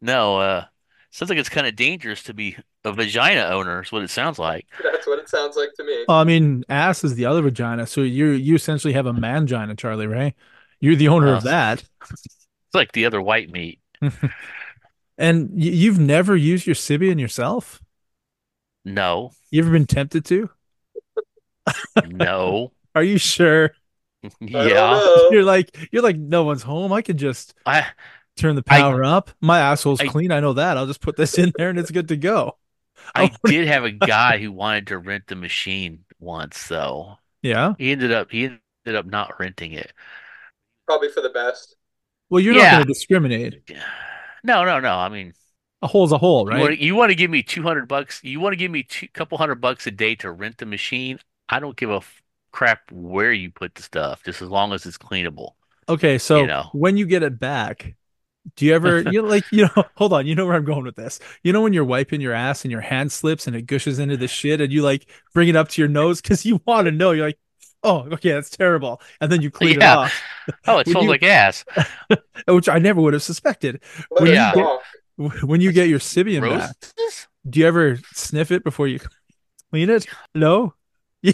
Sounds like it's kind of dangerous to be a vagina owner. Is what it sounds like. That's what it sounds like to me. I mean, ass is the other vagina, so you essentially have a mangina, Charlie Ray. You're the owner of that. It's like the other white meat. And you've never used your Sybian yourself? No. You ever been tempted to? No. Are you sure? Yeah. You're like no one's home. I could just. Turn the power up. My asshole's clean. I know that. I'll just put this in there and it's good to go. I did have a guy who wanted to rent the machine once, though. Yeah. He ended up not renting it. Probably for the best. Well, you're not going to discriminate. No. I mean, a hole's a hole, right? You want to give me $200? You want to give me couple $100 a day to rent the machine? I don't give a crap where you put the stuff, just as long as it's cleanable. Okay, so when you get it back. Do you ever, hold on, you know where I'm going with this. You know when you're wiping your ass and your hand slips and it gushes into the shit and you like bring it up to your nose because you want to know. You're like, oh, okay, that's terrible. And then you clean it off. Oh, it smells like ass. Which I never would have suspected. When you get your Sybian back, do you ever sniff it before you clean it? No? Yeah.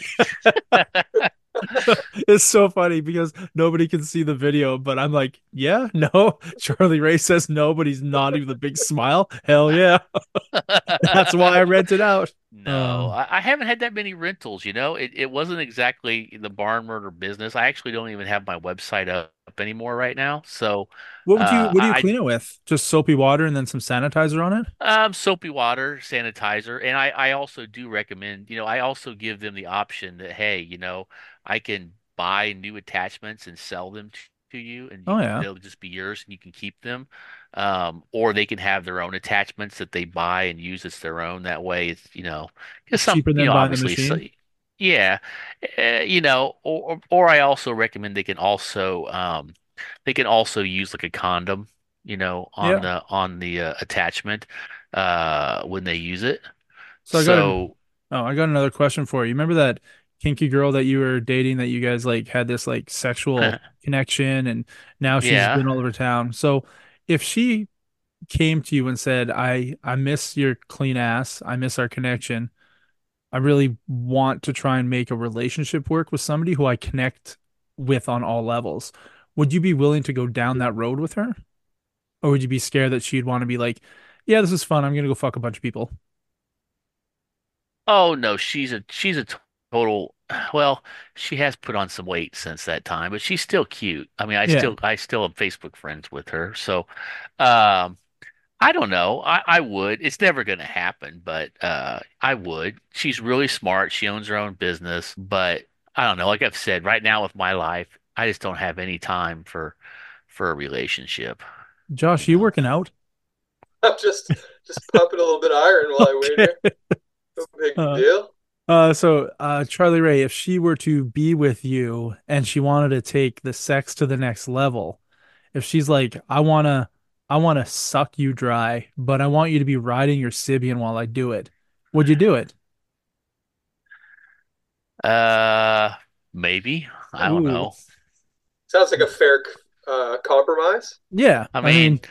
It's so funny because nobody can see the video, but I'm like, yeah, no. Charlie Ray says no, but he's nodding with a big smile. Hell yeah. That's why I rent it out. No, I haven't had that many rentals. It wasn't exactly the barn murder business. I actually don't even have my website up anymore right now. So what do you clean it with? Just soapy water and then some sanitizer on it? Soapy water, sanitizer. And I also do recommend, I also give them the option that, hey, I can buy new attachments and sell them to you, and they'll just be yours, and you can keep them. Or they can have their own attachments that they buy and use as their own. That way, it's cheaper than buying the machine. Or I also recommend they can also They can also use like a condom, you know, on the attachment when they use it. So I got another question for you. Remember that kinky girl that you were dating that you guys like had this like sexual connection, and now she's been all over town. So if she came to you and said, I miss your clean ass, I miss our connection, I really want to try and make a relationship work with somebody who I connect with on all levels, would you be willing to go down that road with her? Or would you be scared that she'd want to be like, yeah, this is fun, I'm going to go fuck a bunch of people? Oh no, she's a total, well, she has put on some weight since that time, but she's still cute. I mean, I still am Facebook friends with her. So, I don't know. I would. It's never going to happen, but I would. She's really smart. She owns her own business, but I don't know. Like I've said, right now with my life, I just don't have any time for a relationship. Josh, you working out? I'm just popping a little bit of iron while I wait here. No big deal. So, Charlie Ray, if she were to be with you and she wanted to take the sex to the next level, if she's like, I want to suck you dry, but I want you to be riding your Sybian while I do it, would you do it? Maybe. I don't know. Sounds like a fair compromise. Yeah. I mean,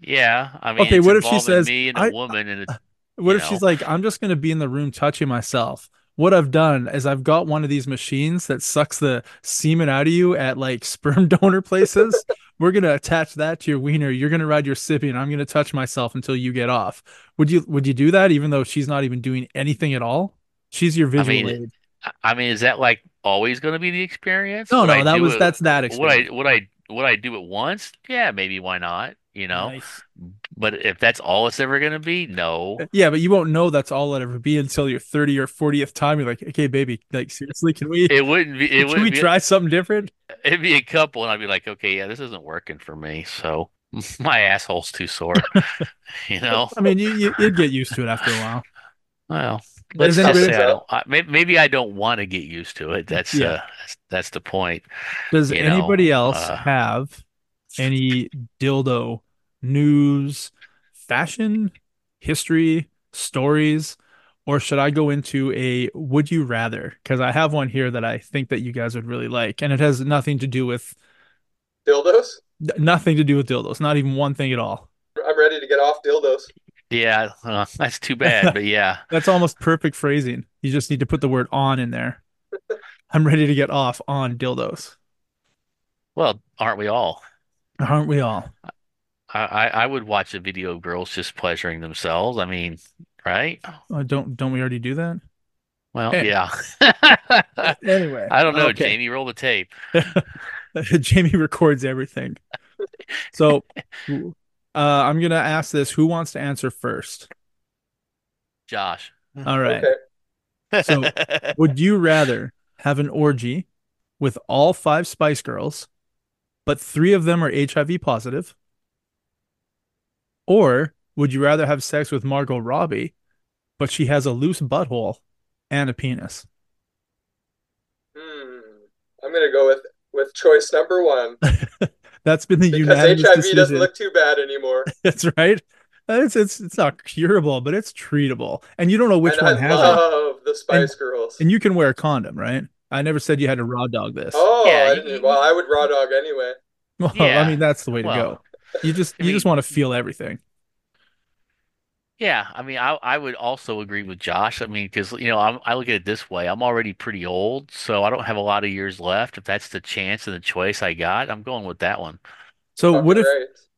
yeah. I mean, okay, what if she says me and a woman and it's, what if she's like, I'm just going to be in the room touching myself. What I've done is I've got one of these machines that sucks the semen out of you at like sperm donor places. We're going to attach that to your wiener. You're going to ride your Sybian. I'm going to touch myself until you get off. Would you do that even though she's not even doing anything at all? She's your visual aid. I mean, is that like always going to be the experience? No, that's that experience. Would I do it once? Yeah, maybe. Why not? You know, nice. But if that's all it's ever going to be, no. Yeah, but you won't know that's all it ever be until your 30 or 40th time. You're like, okay, baby, like seriously, can we? It wouldn't be. Can we try something different? It'd be a couple, and I'd be like, okay, yeah, this isn't working for me. So my asshole's too sore. You know. I mean, you'd get used to it after a while. Well, let's just say maybe I don't want to get used to it. That's the point. Does anybody else have any dildo news, fashion, history, stories, or should I go into a would you rather? Because I have one here that I think that you guys would really like, and it has nothing to do with dildos. Nothing to do with dildos. Not even one thing at all. I'm ready to get off dildos. Yeah, that's too bad, but yeah. That's almost perfect phrasing. You just need to put the word on in there. I'm ready to get off on dildos. Well, aren't we all? Aren't we all? I would watch a video of girls just pleasuring themselves. I mean, right? Don't we already do that? Well, yeah. Anyway. I don't know. Okay. Jamie, roll the tape. Jamie records everything. So I'm going to ask this. Who wants to answer first? Josh. All right. Okay. So would you rather have an orgy with all 5 Spice Girls, but 3 of them are HIV positive? Or would you rather have sex with Margot Robbie, but she has a loose butthole and a penis? I'm going to go with choice number 1. That's been the unanimous HIV decision. Doesn't look too bad anymore. That's right. It's not curable, but it's treatable. And you don't know which one has it. I love the Spice Girls. And you can wear a condom, right? I never said you had to raw dog this. Oh, yeah, I would raw dog anyway. Well, yeah. I mean, that's the way to go. You just want to feel everything. Yeah, I mean, I would also agree with Josh. I mean, because I look at it this way: I'm already pretty old, so I don't have a lot of years left. If that's the chance and the choice I got, I'm going with that one. So,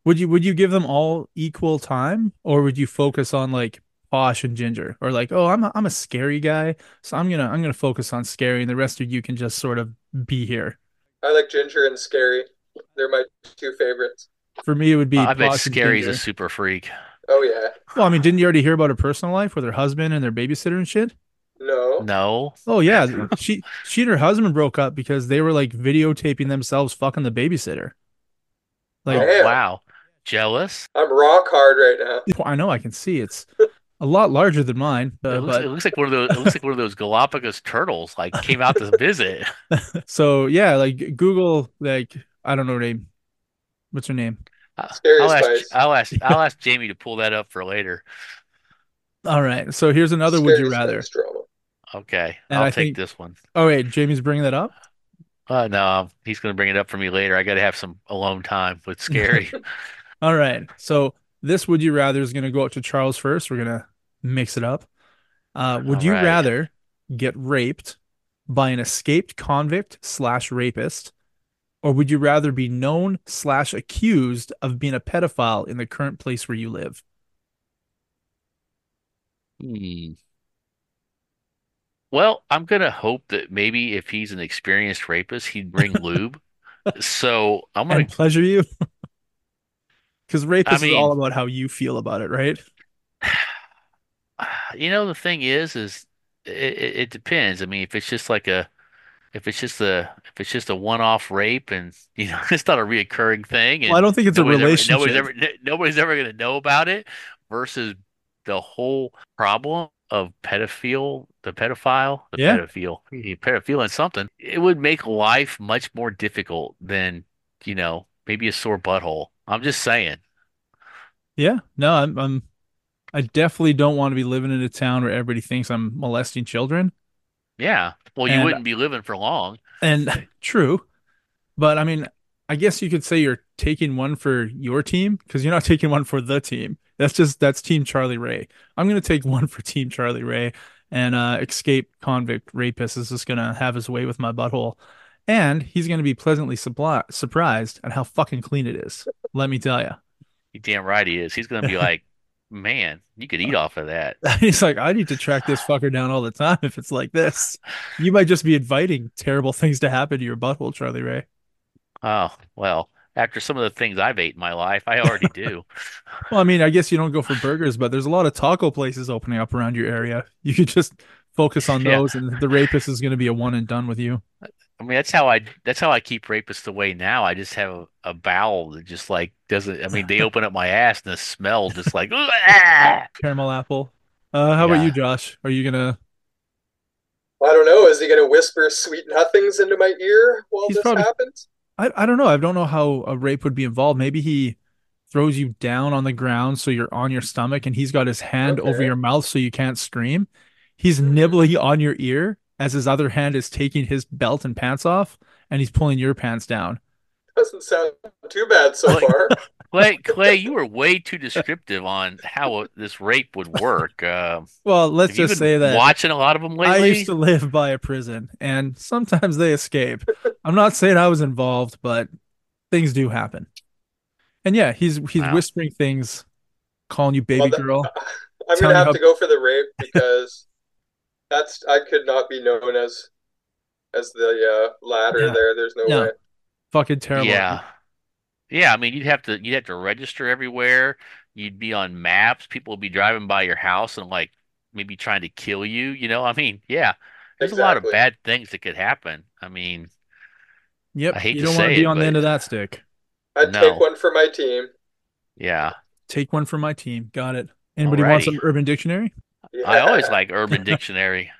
would you give them all equal time, or would you focus on like Posh and Ginger, or like, oh, I'm a scary guy, so I'm gonna focus on scary, and the rest of you can just sort of be here. I like Ginger and Scary; they're my 2 favorites. For me, it would be. I bet Scary's a super freak. Oh yeah. Well, I mean, didn't you already hear about her personal life with her husband and their babysitter and shit? No. Oh yeah, she and her husband broke up because they were like videotaping themselves fucking the babysitter. Like, wow, jealous. I'm rock hard right now. I know, I can see it's a lot larger than mine. It looks like one of those. It looks like one of those Galapagos turtles like came out to visit. So yeah, like Google like I don't know her name. What's her name? I'll ask Jamie to pull that up for later. All right. So here's another would you rather. Drama. Okay. And I think this one. Oh, wait. Jamie's bringing that up? No. He's going to bring it up for me later. I got to have some alone time with Scary. All right. So this would you rather is going to go out to Charles first. We're going to mix it up. Would you rather get raped by an escaped convict / rapist? Or would you rather be known / accused of being a pedophile in the current place where you live? Well, I'm going to hope that maybe if he's an experienced rapist, he'd bring lube. So I'm going to pleasure you. Because rape is all about how you feel about it, right? You know, the thing is it depends. I mean, if it's just like if it's just a one-off rape and, you know, it's not a reoccurring thing. And well, I don't think it's a relationship. Nobody's ever going to know about it versus the whole problem of pedophile and something. It would make life much more difficult than, you know, maybe a sore butthole. I'm just saying. Yeah, no, I definitely don't want to be living in a town where everybody thinks I'm molesting children. Yeah. Well, you wouldn't be living for long. And true. But I mean, I guess you could say you're taking one for your team because you're not taking one for the team. That's Team Charlie Ray. I'm going to take one for Team Charlie Ray, and escape convict rapist is just going to have his way with my butthole. And he's going to be pleasantly surprised at how fucking clean it is. Let me tell you. You're damn right he is. He's going to be like, man, you could eat off of that. He's like, I need to track this fucker down all the time if it's like this. You might just be inviting terrible things to happen to your butthole, Charlie Ray. Oh, well, after some of the things I've ate in my life, I already do. Well, I mean, I guess you don't go for burgers, but there's a lot of taco places opening up around your area. You could just focus on those, and the rapist is going to be a one and done with you. I mean, that's how I keep rapists away now. I just have a bowel that just like doesn't. I mean, they open up my ass and the smell just like caramel apple. How about you, Josh? Are you gonna? I don't know. Is he gonna whisper sweet nothings into my ear while this happens? I don't know. I don't know how a rape would be involved. Maybe he throws you down on the ground so you're on your stomach, and he's got his hand over your mouth so you can't scream. He's nibbling on your ear as his other hand is taking his belt and pants off, and he's pulling your pants down. Doesn't sound too bad so far. Clay, you were way too descriptive on how this rape would work. Well, let's just say that watching a lot of them lately. I used to live by a prison, and sometimes they escape. I'm not saying I was involved, but things do happen. And yeah, he's whispering things, calling you baby girl. I'm gonna have to go for the rape because. I could not be known as the latter there. There's no way. Fucking terrible. Yeah. Yeah, I mean, you'd have to register everywhere. You'd be on maps. People would be driving by your house and like maybe trying to kill you, you know? I mean, yeah. There's a lot of bad things that could happen. I mean, yep. I hate you to say it, you don't want to be on the end of that stick. I'd take one for my team. Yeah. Take one for my team. Got it. Anybody want some Urban Dictionary? Yeah. I always like Urban Dictionary.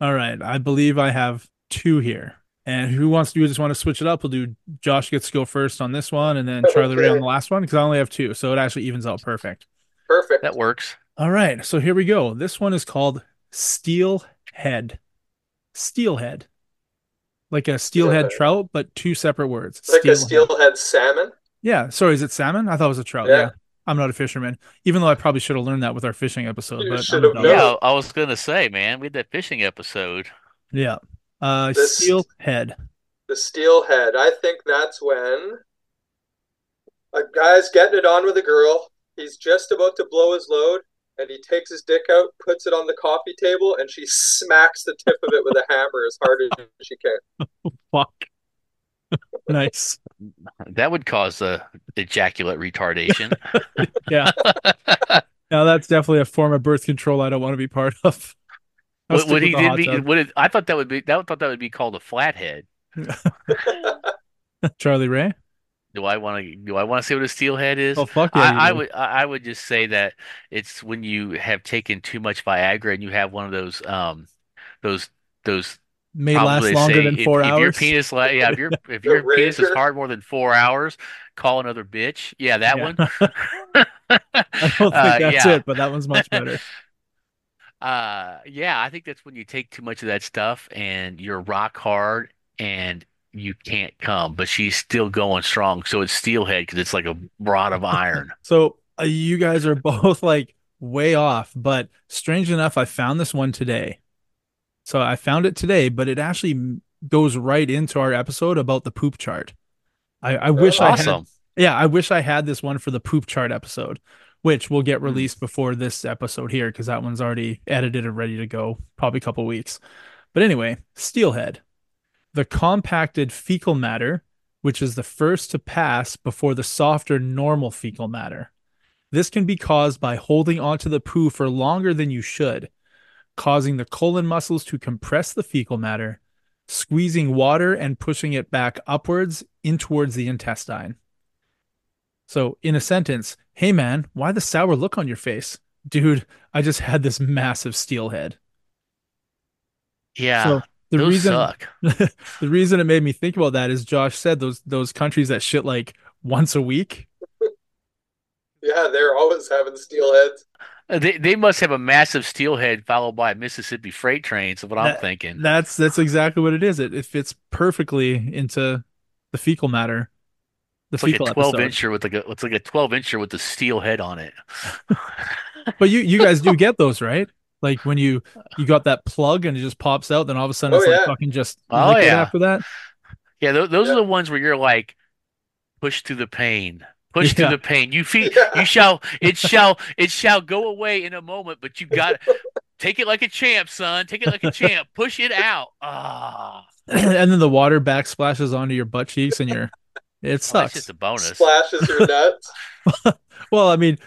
All right. I believe I have two here. And who wants to do just want to switch it up? We'll do Josh gets to go first on this one and then Charlie Ray on the last one because I only have two. So it actually evens out perfect. Perfect. That works. All right. So here we go. This one is called steelhead. Steelhead. Like a steelhead trout, but two separate words. Like a steelhead salmon? Yeah. Sorry, is it salmon? I thought it was a trout. Yeah. I'm not a fisherman, even though I probably should have learned that with our fishing episode. I was going to say, man, we had that fishing episode. Yeah. Steelhead. The steelhead. I think that's when a guy's getting it on with a girl. He's just about to blow his load, and he takes his dick out, puts it on the coffee table, and she smacks the tip of it with a hammer as hard as she can. Oh, fuck. Nice. That would cause ejaculate retardation. Yeah. Now that's definitely a form of birth control I don't want to be part of. I thought that would be called a flathead. Charlie Ray? Do I want to say what a steelhead is? Oh fuck yeah! I would just say that it's when you have taken too much Viagra and you have one of those may last longer than four hours. If your penis is hard more than 4 hours, call another bitch. Yeah, that one. I don't think that's it, but that one's much better. I think that's when you take too much of that stuff and you're rock hard and you can't come, but she's still going strong. So it's steelhead because it's like a rod of iron. So you guys are both like way off, but strange enough, I found this one today. So I found it today, but it actually goes right into our episode about the poop chart. I wish I had. Yeah, I wish I had this one for the poop chart episode, which will get released before this episode here because that one's already edited and ready to go, probably a couple weeks. But anyway, steelhead, the compacted fecal matter, which is the first to pass before the softer normal fecal matter. This can be caused by holding onto the poo for longer than you should, causing the colon muscles to compress the fecal matter, squeezing water and pushing it back upwards in towards the intestine. So in a sentence, hey man, why the sour look on your face? Dude, I just had this massive steelhead. Yeah, so those suck. The reason it made me think about that is Josh said those countries that shit like once a week. Yeah, they're always having steelheads. They must have a massive steelhead followed by Mississippi freight trains, is what I'm thinking. That's exactly what it is. It fits perfectly into the fecal matter. It's like a 12-incher with a 12-incher with the steelhead on it. But you guys do get those, right? Like when you got that plug and it just pops out, then all of a sudden it's like fucking just after that. Yeah, those are the ones where you're like, push through the pain. Push through the pain. It shall go away in a moment, but you got take it like a champ, son. Take it like a champ. Push it out. Ah. And then the water backsplashes onto your butt cheeks and your it sucks. That's just a bonus. Splashes your nuts. Well, I mean,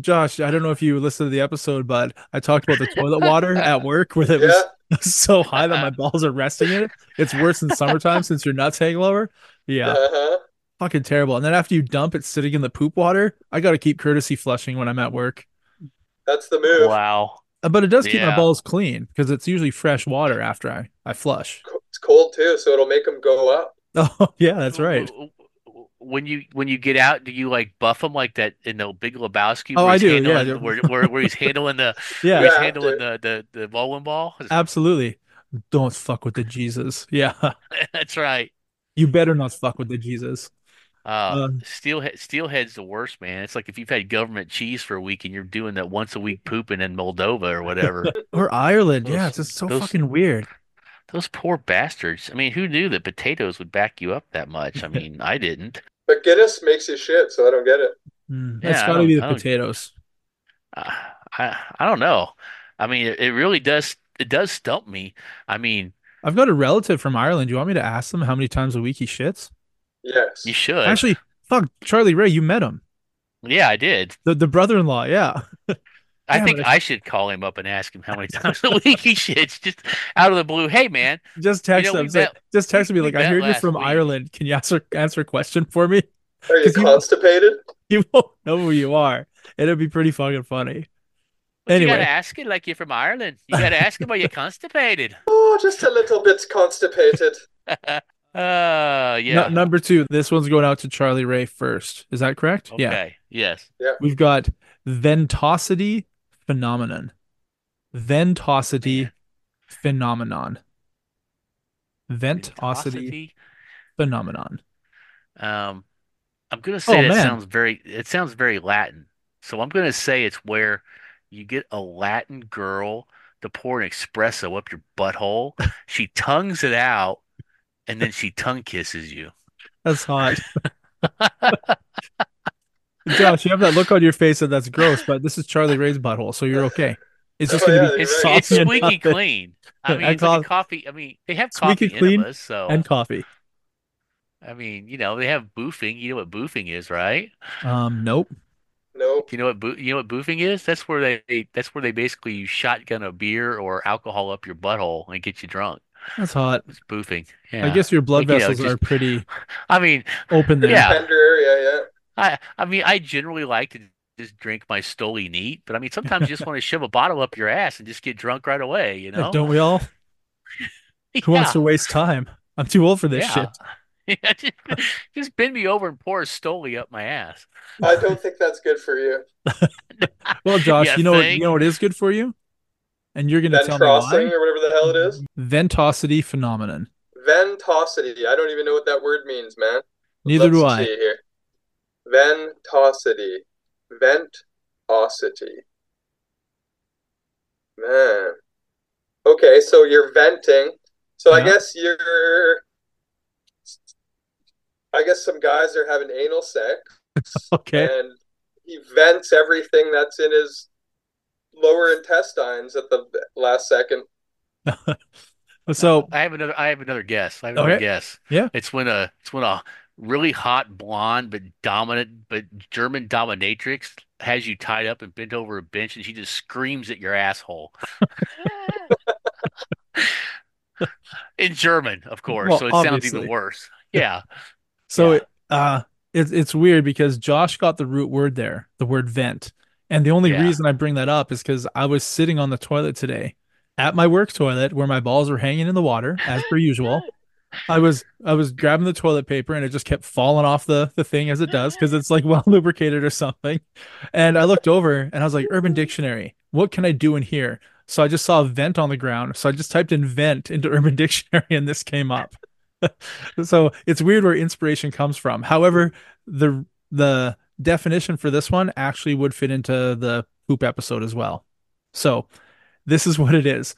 Josh, I don't know if you listened to the episode, but I talked about the toilet water at work where it was so high that my balls are resting in it. It's worse in summertime since your nuts hang lower. Yeah. Uh-huh. Fucking terrible. And then after you dump it sitting in the poop water, I got to keep courtesy flushing when I'm at work. That's the move. Wow. But it does keep my balls clean because it's usually fresh water after I flush. It's cold too, so it'll make them go up. Oh, yeah, that's right. When you get out, do you like buff them like that in the Big Lebowski? Oh, I do. Yeah, where he's handling the the bowling ball. Absolutely. Don't fuck with the Jesus. Yeah, that's right. You better not fuck with the Jesus. Steelhead's the worst, man. It's like if you've had government cheese for a week and you're doing that once a week pooping in Moldova or whatever, or Ireland. It's just so fucking weird. Those poor bastards. I mean, who knew that potatoes would back you up that much? I mean, I didn't. But Guinness makes you shit, so I don't get it. That's gotta be the potatoes. I don't know. I mean, it really does. It does stump me. I mean, I've got a relative from Ireland. Do you want me to ask them how many times a week he shits? Yes, you should. Actually, fuck, Charlie Ray, you met him. Yeah, I did. The brother-in-law. Yeah. I think I should call him up and ask him how many times a week he shits, just out of the blue. Hey, man. Just text him. Just text me like, I heard you're from Ireland. Can you answer a question for me? Are you constipated? You won't know who you are. It'll be pretty fucking funny. But anyway. You got to ask it like you're from Ireland. You got to ask him, are you constipated? Oh, just a little bit constipated. Number two. This one's going out to Charlie Ray first. Is that correct? Okay. Yeah. Yes. Yeah. We've got ventosity phenomenon. Ventosity phenomenon. I'm gonna say it sounds very Latin. So I'm gonna say it's where you get a Latin girl to pour an espresso up your butthole, she tongues it out, and then she tongue kisses you. That's hot. Josh, you have that look on your face and that's gross, but this is Charlie Ray's butthole, so you're okay. It's just going to be it's squeaky clean. I mean, it's like coffee. I mean, they have coffee in us, so and coffee. I mean, you know, they have boofing. You know what boofing is, right? Nope. You know what boofing is? That's where they basically you shotgun a beer or alcohol up your butthole and get you drunk. That's hot. It's boofing. Yeah. I guess your blood vessels are pretty. I mean, open there. Yeah. Tender area. Yeah. I mean, I generally like to just drink my Stoli neat, but I mean, sometimes you just want to shove a bottle up your ass and just get drunk right away, you know? Don't we all? Who wants to waste time? I'm too old for this shit. Yeah, just bend me over and pour a Stoli up my ass. I don't think that's good for you. Well, Josh, you know what is good for you? And you're going to tell me why? Ventrosity or whatever the hell it is? Ventosity phenomenon. Ventosity. I don't even know what that word means, man. Neither do I. Here. Ventosity. Ventosity. Man. Okay, so you're venting. So yeah. I guess some guys are having anal sex. Okay. And he vents everything that's in his lower intestines at the last second. So I have another guess. I have another guess. Yeah. It's when a really hot blonde but German dominatrix has you tied up and bent over a bench and she just screams at your asshole. In German, of course, well, so it obviously sounds even worse. Yeah. So it's weird because Josh got the root word there, the word vent. And the only reason I bring that up is because I was sitting on the toilet today at my work toilet where my balls were hanging in the water, as per usual. I was grabbing the toilet paper and it just kept falling off the thing as it does because it's like well lubricated or something. And I looked over and I was like, Urban Dictionary, what can I do in here? So I just saw a vent on the ground. So I just typed in vent into Urban Dictionary and this came up. So it's weird where inspiration comes from. However, the definition for this one actually would fit into the poop episode as well. So this is what it is.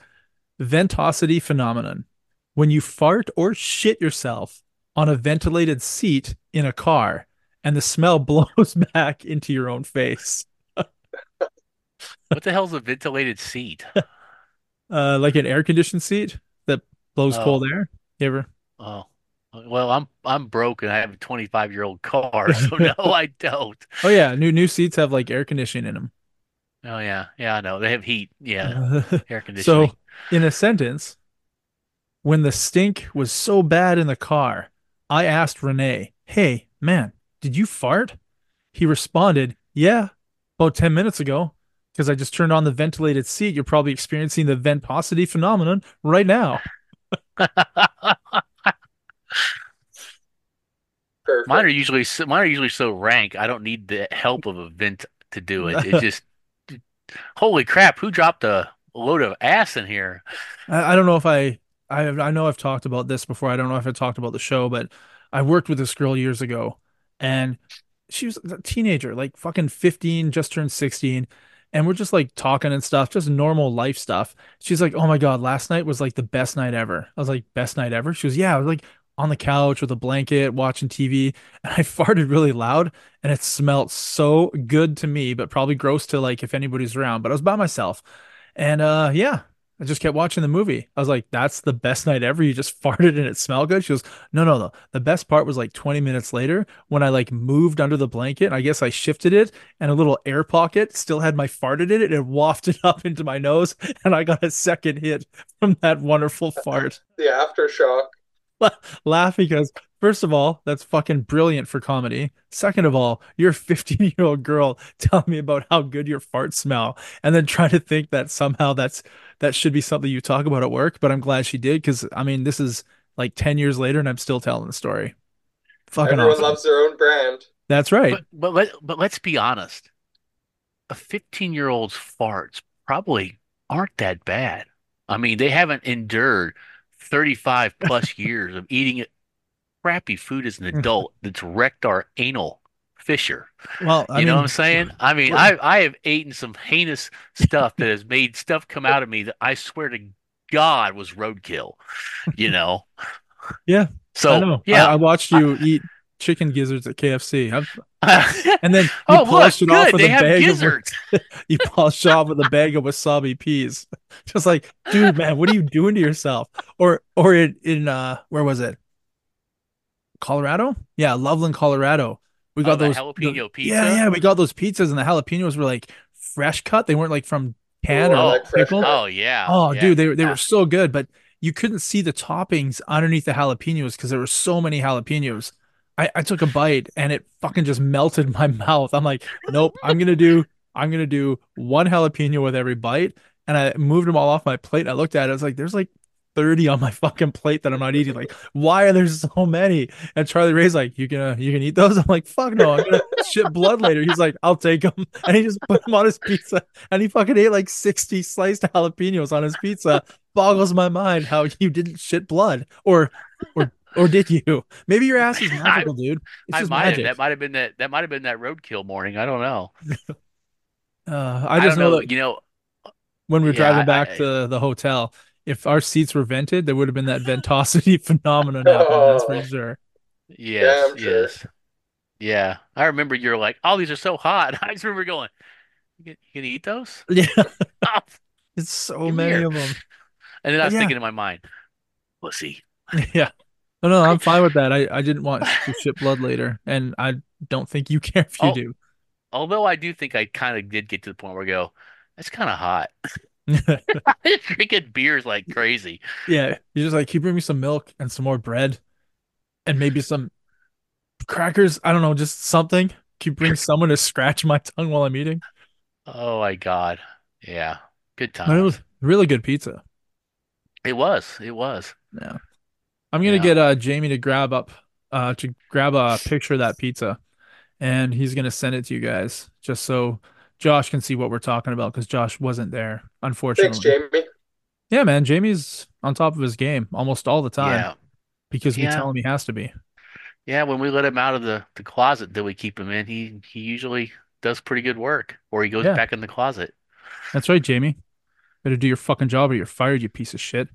Ventosity phenomenon. When you fart or shit yourself on a ventilated seat in a car and the smell blows back into your own face. What the hell's a ventilated seat? Like an air-conditioned seat that blows cold air? You ever? Oh, well, I'm broke and I have a 25-year-old car, so no, I don't. Oh yeah, new seats have like air conditioning in them. Oh yeah, I know they have heat. Yeah, air conditioning. So in a sentence, when the stink was so bad in the car, I asked Renee, "Hey man, did you fart?" He responded, "Yeah, about 10 minutes ago." Because I just turned on the ventilated seat. You're probably experiencing the ventosity phenomenon right now. Perfect. Mine are usually so rank. I don't need the help of a vent to do it. It's just, holy crap! Who dropped a load of ass in here? I don't know if I know I've talked about this before. I don't know if I talked about the show, but I worked with this girl years ago, and she was a teenager, like fucking 15, just turned 16. And we're just like talking and stuff, just normal life stuff. She's like, "Oh my God, last night was like the best night ever." I was like, "Best night ever?" She was, "Yeah, I was like on the couch with a blanket, watching TV. And I farted really loud and it smelled so good to me, but probably gross to like if anybody's around, but I was by myself. And I just kept watching the movie." I was like, "That's the best night ever. You just farted and it smelled good." She goes, No. The best part was like 20 minutes later when I like moved under the blanket. And I guess I shifted it and a little air pocket still had my farted in it. It wafted up into my nose and I got a second hit from that wonderful fart. The aftershock. Laughing because first of all, that's fucking brilliant for comedy. Second of all, you're a 15-year-old girl telling me about how good your farts smell and then trying to think that somehow that should be something you talk about at work, but I'm glad she did because, I mean, this is like 10 years later and I'm still telling the story. Fucking everyone awesome. Loves their own brand. That's right. But let's be honest. A 15-year-old's farts probably aren't that bad. I mean, they haven't endured 35 plus years of eating crappy food as an adult that's wrecked our anal fissure. Well, I mean, know what I'm saying? I mean, I have eaten some heinous stuff that has made stuff come out of me that I swear to God was roadkill, you know? Yeah. So, I know. Yeah. I watched you eat chicken gizzards at KFC. And then you polished it off with a bag of wasabi peas. Just like, dude, man, what are you doing to yourself? Or in where was it? Colorado? Yeah, Loveland, Colorado. We got those jalapeno pizzas. Yeah, we got those pizzas and the jalapenos were like fresh cut. They weren't like from can or pickle. Oh yeah. Oh yeah. Dude, they were so good, but you couldn't see the toppings underneath the jalapenos because there were so many jalapenos. I took a bite and it fucking just melted my mouth. I'm like, nope, I'm gonna do one jalapeno with every bite. And I moved them all off my plate. And I looked at it, I was like, there's like 30 on my fucking plate that I'm not eating. Like, why are there so many? And Charlie Ray's like, you can eat those? I'm like, fuck no, I'm gonna shit blood later. He's like, I'll take them. And he just put them on his pizza, and he fucking ate like 60 sliced jalapenos on his pizza. Boggles my mind how you didn't shit blood, or did you? Maybe your ass is magical, dude. It's just magic. That might have been that roadkill morning. I don't know. I just know that, you know, when we were driving back to the hotel, if our seats were vented, there would have been that ventosity phenomenon happening. That's for sure. Yes, yeah, yes. Sure. Yeah. I remember you're like, oh, these are so hot. I just remember going, you gonna eat those? Yeah. Oh, it's so many of them. And then I was thinking in my mind, we'll see. Yeah. No, I'm fine with that. I didn't want to ship blood later, and I don't think you care if you do. Although I do think I kind of did get to the point where I go, that's kind of hot. I just drinking beers like crazy. Yeah, you're just like, can you bring me some milk and some more bread, and maybe some crackers? I don't know, just something. Can you bring someone to scratch my tongue while I'm eating? Oh my god, yeah, good time. But it was really good pizza. It was. Yeah, I'm gonna get Jamie to grab a picture of that pizza, and he's gonna send it to you guys just so Josh can see what we're talking about, because Josh wasn't there, unfortunately. Thanks, Jamie. Yeah, man. Jamie's on top of his game almost all the time because we tell him he has to be. Yeah, when we let him out of the closet that we keep him in, he usually does pretty good work, or he goes back in the closet. That's right, Jamie. Better do your fucking job or you're fired, you piece of shit.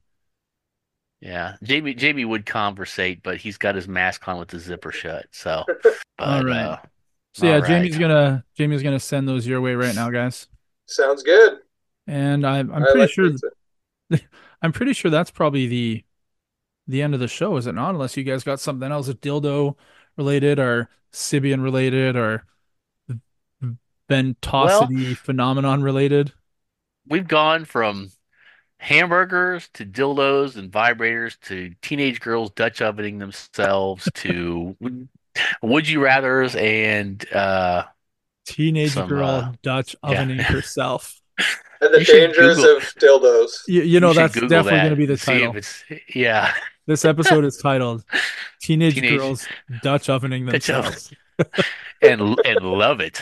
Yeah, Jamie would conversate, but he's got his mask on with the zipper shut. So, all right. So yeah, right. Jamie's gonna send those your way right now, guys. Sounds good. And I'm pretty sure that's probably the end of the show, is it not? Unless you guys got something else, dildo related or Sybian related or ventosity phenomenon related. We've gone from hamburgers to dildos and vibrators to teenage girls Dutch ovening themselves to would you rathers and teenage girl Dutch ovening herself, and the dangers of dildos. You know, that's Google definitely going to be the title. This episode is titled teenage girls Dutch ovening themselves, and love it,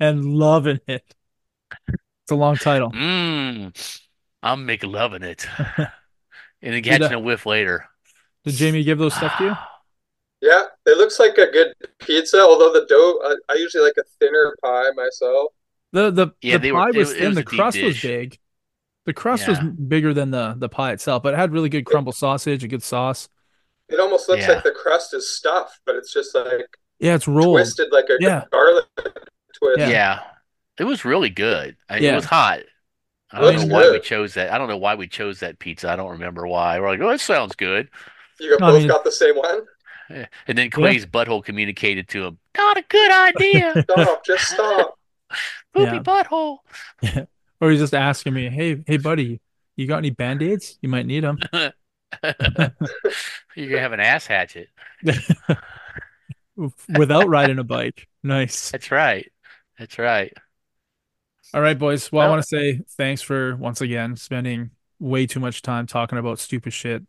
and loving it. It's a long title. I'm McLovin' it, and then catching a whiff later. Did Jamie give those stuff to you? Yeah, it looks like a good pizza. Although the dough, I usually like a thinner pie myself. The pie was thin. The crust was big. The crust was bigger than the pie itself, but it had really good crumble sausage, a good sauce. It almost looks like the crust is stuffed, but it's just like it's rolled, twisted like a garlic twist. Yeah, it was really good. It was hot. I don't know why we chose that pizza. I don't remember why. We're like, oh, that sounds good. You both got the same one. And then Quay's butthole communicated to him, not a good idea. Stop, just stop. Poopy butthole. Or he's just asking me, hey, buddy, you got any Band-Aids? You might need them. You're going to have an ass hatchet. Without riding a bike. Nice. That's right. All right, boys. Well, I want to say thanks for, once again, spending way too much time talking about stupid shit.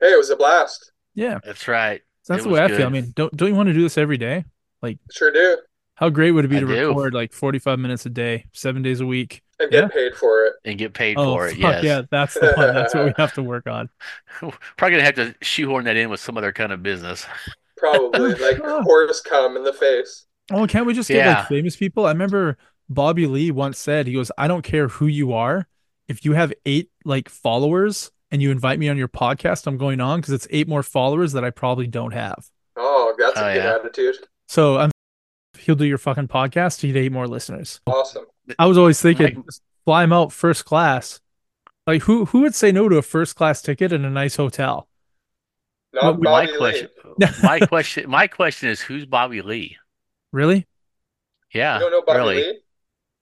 Hey, it was a blast. Yeah, that's right. So that's the way I feel. I mean, don't you want to do this every day? Like, sure do. How great would it be to record like 45 minutes a day, 7 days a week, and get paid for it? And get paid for it. Yes. Yeah, that's the one. That's what we have to work on. Probably gonna have to shoehorn that in with some other kind of business. Probably like horse cum in the face. Oh, can't we just get like famous people? I remember Bobby Lee once said, he goes, "I don't care who you are, if you have 8 like followers." And you invite me on your podcast, I'm going on, because it's 8 more followers that I probably don't have. Oh, that's a good attitude. So he'll do your fucking podcast. He'd 8 more listeners. Awesome. I was always thinking, fly him out first class. Like who would say no to a first class ticket in a nice hotel? Not Bobby Lee. My question is, who's Bobby Lee? Really? Yeah. You don't know Bobby Lee?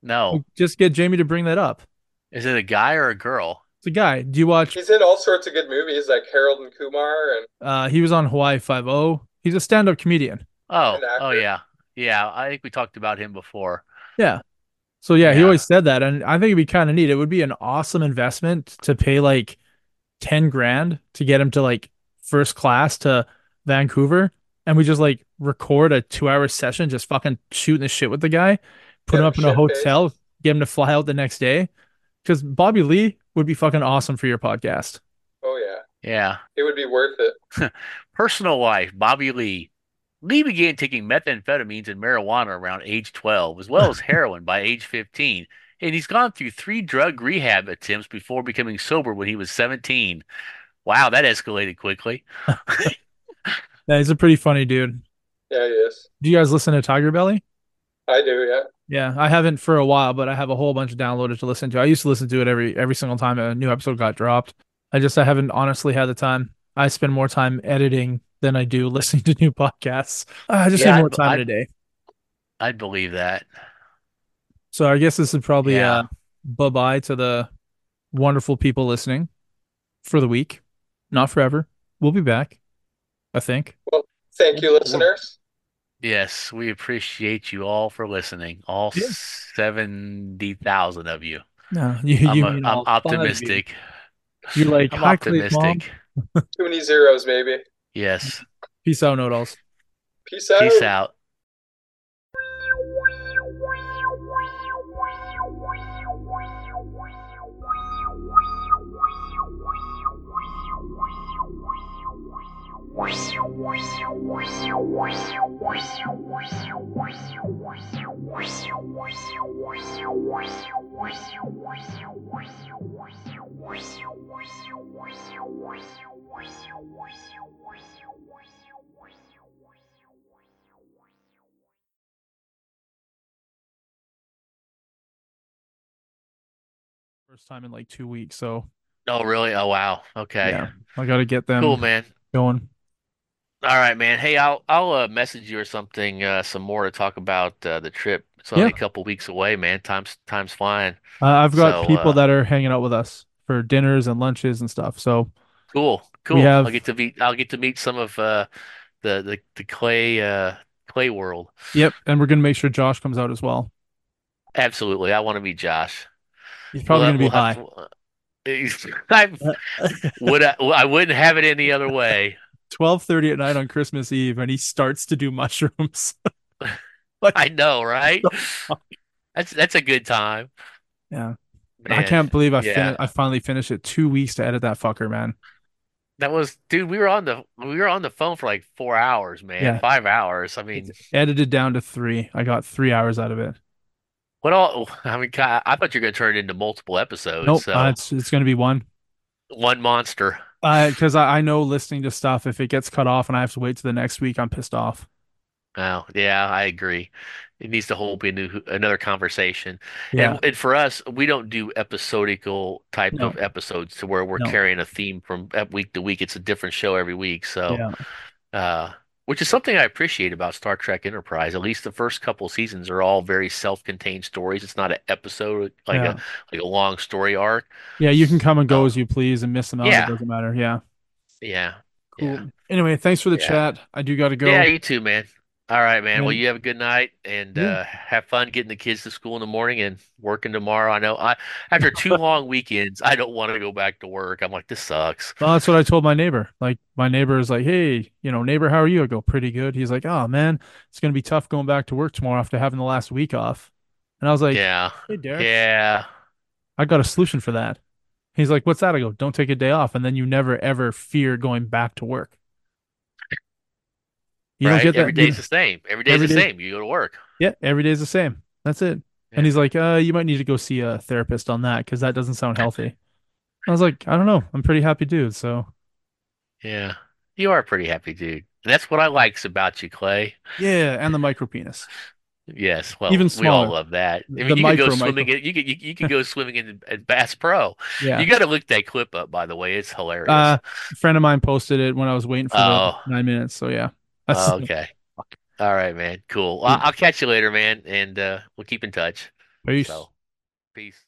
No. Just get Jamie to bring that up. Is it a guy or a girl? The guy, do you watch? He's in all sorts of good movies like Harold and Kumar, and he was on Hawaii Five-0. He's a stand-up comedian. Oh, yeah, I think we talked about him before. Yeah, So yeah, he always said that. And I think it'd be kind of neat. It would be an awesome investment to pay like 10 grand to get him to like first class to Vancouver. And we just like record a 2-hour session, just fucking shooting the shit with the guy, put him up in a hotel, get him to fly out the next day. Because Bobby Lee would be fucking awesome for your podcast. Oh yeah. Yeah. It would be worth it. Personal life, Bobby Lee. Lee began taking methamphetamines and marijuana around age 12, as well as heroin by age 15, and he's gone through 3 drug rehab attempts before becoming sober when he was 17. Wow, that escalated quickly. Yeah, he's a pretty funny dude. Yeah, he is. Do you guys listen to Tiger Belly? I do, yeah. Yeah, I haven't for a while, but I have a whole bunch of downloaded to listen to. I used to listen to it every single time a new episode got dropped. I haven't honestly had the time. I spend more time editing than I do listening to new podcasts. I just need more time in a day. I'd believe that. So I guess this is probably a bye-bye to the wonderful people listening for the week. Not forever. We'll be back, I think. Well, thank you, listeners. Yes, we appreciate you all for listening. All 70,000 of you. No, I'm optimistic. You're like, I'm optimistic. Too many zeros, baby. Yes. Peace out, Noodles. Peace out. Peace out. First time in like 2 weeks, so. Oh, really? Oh, wow. Okay. Yeah. I got to get them cool, man. Going. All right, man. Hey, I'll message you or something, some more to talk about the trip. It's only a couple weeks away, man. Time's flying. I've got people that are hanging out with us for dinners and lunches and stuff. So cool. I'll get to meet some of the Clay world. Yep, and we're gonna make sure Josh comes out as well. Absolutely, I want to meet Josh. He's probably gonna be high. I wouldn't have it any other way. 12:30 at night on Christmas Eve, and he starts to do mushrooms. Like, I know, right? That's a good time. Yeah, man. I can't believe I finally finished it. 2 weeks to edit that fucker, man. That was, dude. We were on the phone for like 4 hours, man. Yeah. 5 hours. I mean, it's edited down to 3. I got 3 hours out of it. I thought you were gonna turn it into multiple episodes. Nope, so. It's gonna be one monster. Because I know listening to stuff, if it gets cut off and I have to wait till the next week, I'm pissed off. Oh, yeah, I agree. It needs to be another conversation. Yeah. And for us, we don't do episodical type of episodes to where we're carrying a theme from week to week. It's a different show every week. So, which is something I appreciate about Star Trek Enterprise. At least the first couple seasons are all very self-contained stories. It's not an episode like a long story arc. Yeah, you can come and go as you please and miss them out. Yeah. It doesn't matter. Yeah. Yeah. Cool. Yeah. Anyway, thanks for the chat. I do got to go. Yeah, you too, man. All right, man. Well, you have a good night and have fun getting the kids to school in the morning and working tomorrow. I know after 2 long weekends, I don't want to go back to work. I'm like, this sucks. Well, that's what I told my neighbor. Like, my neighbor is like, hey, neighbor, how are you? I go, pretty good. He's like, oh, man, it's going to be tough going back to work tomorrow after having the last week off. And I was like, hey, Derek, I got a solution for that. He's like, what's that? I go, don't take a day off. And then you never, ever fear going back to work. You don't get that. Every day's the same. Every day's the same. You go to work. Yeah, every day's the same. That's it. Yeah. And he's like, you might need to go see a therapist on that because that doesn't sound healthy. I was like, I don't know. I'm pretty happy dude, so. Yeah, you are a pretty happy dude. That's what I likes about you, Clay. Yeah, and the micro penis. Yes, well, even we all love that. I mean, you can go swimming at Bass Pro. Yeah. You got to look that clip up, by the way. It's hilarious. A friend of mine posted it when I was waiting for the 9 minutes, so yeah. Oh, okay. All right, man. Cool. I'll catch you later, man. And we'll keep in touch. Peace.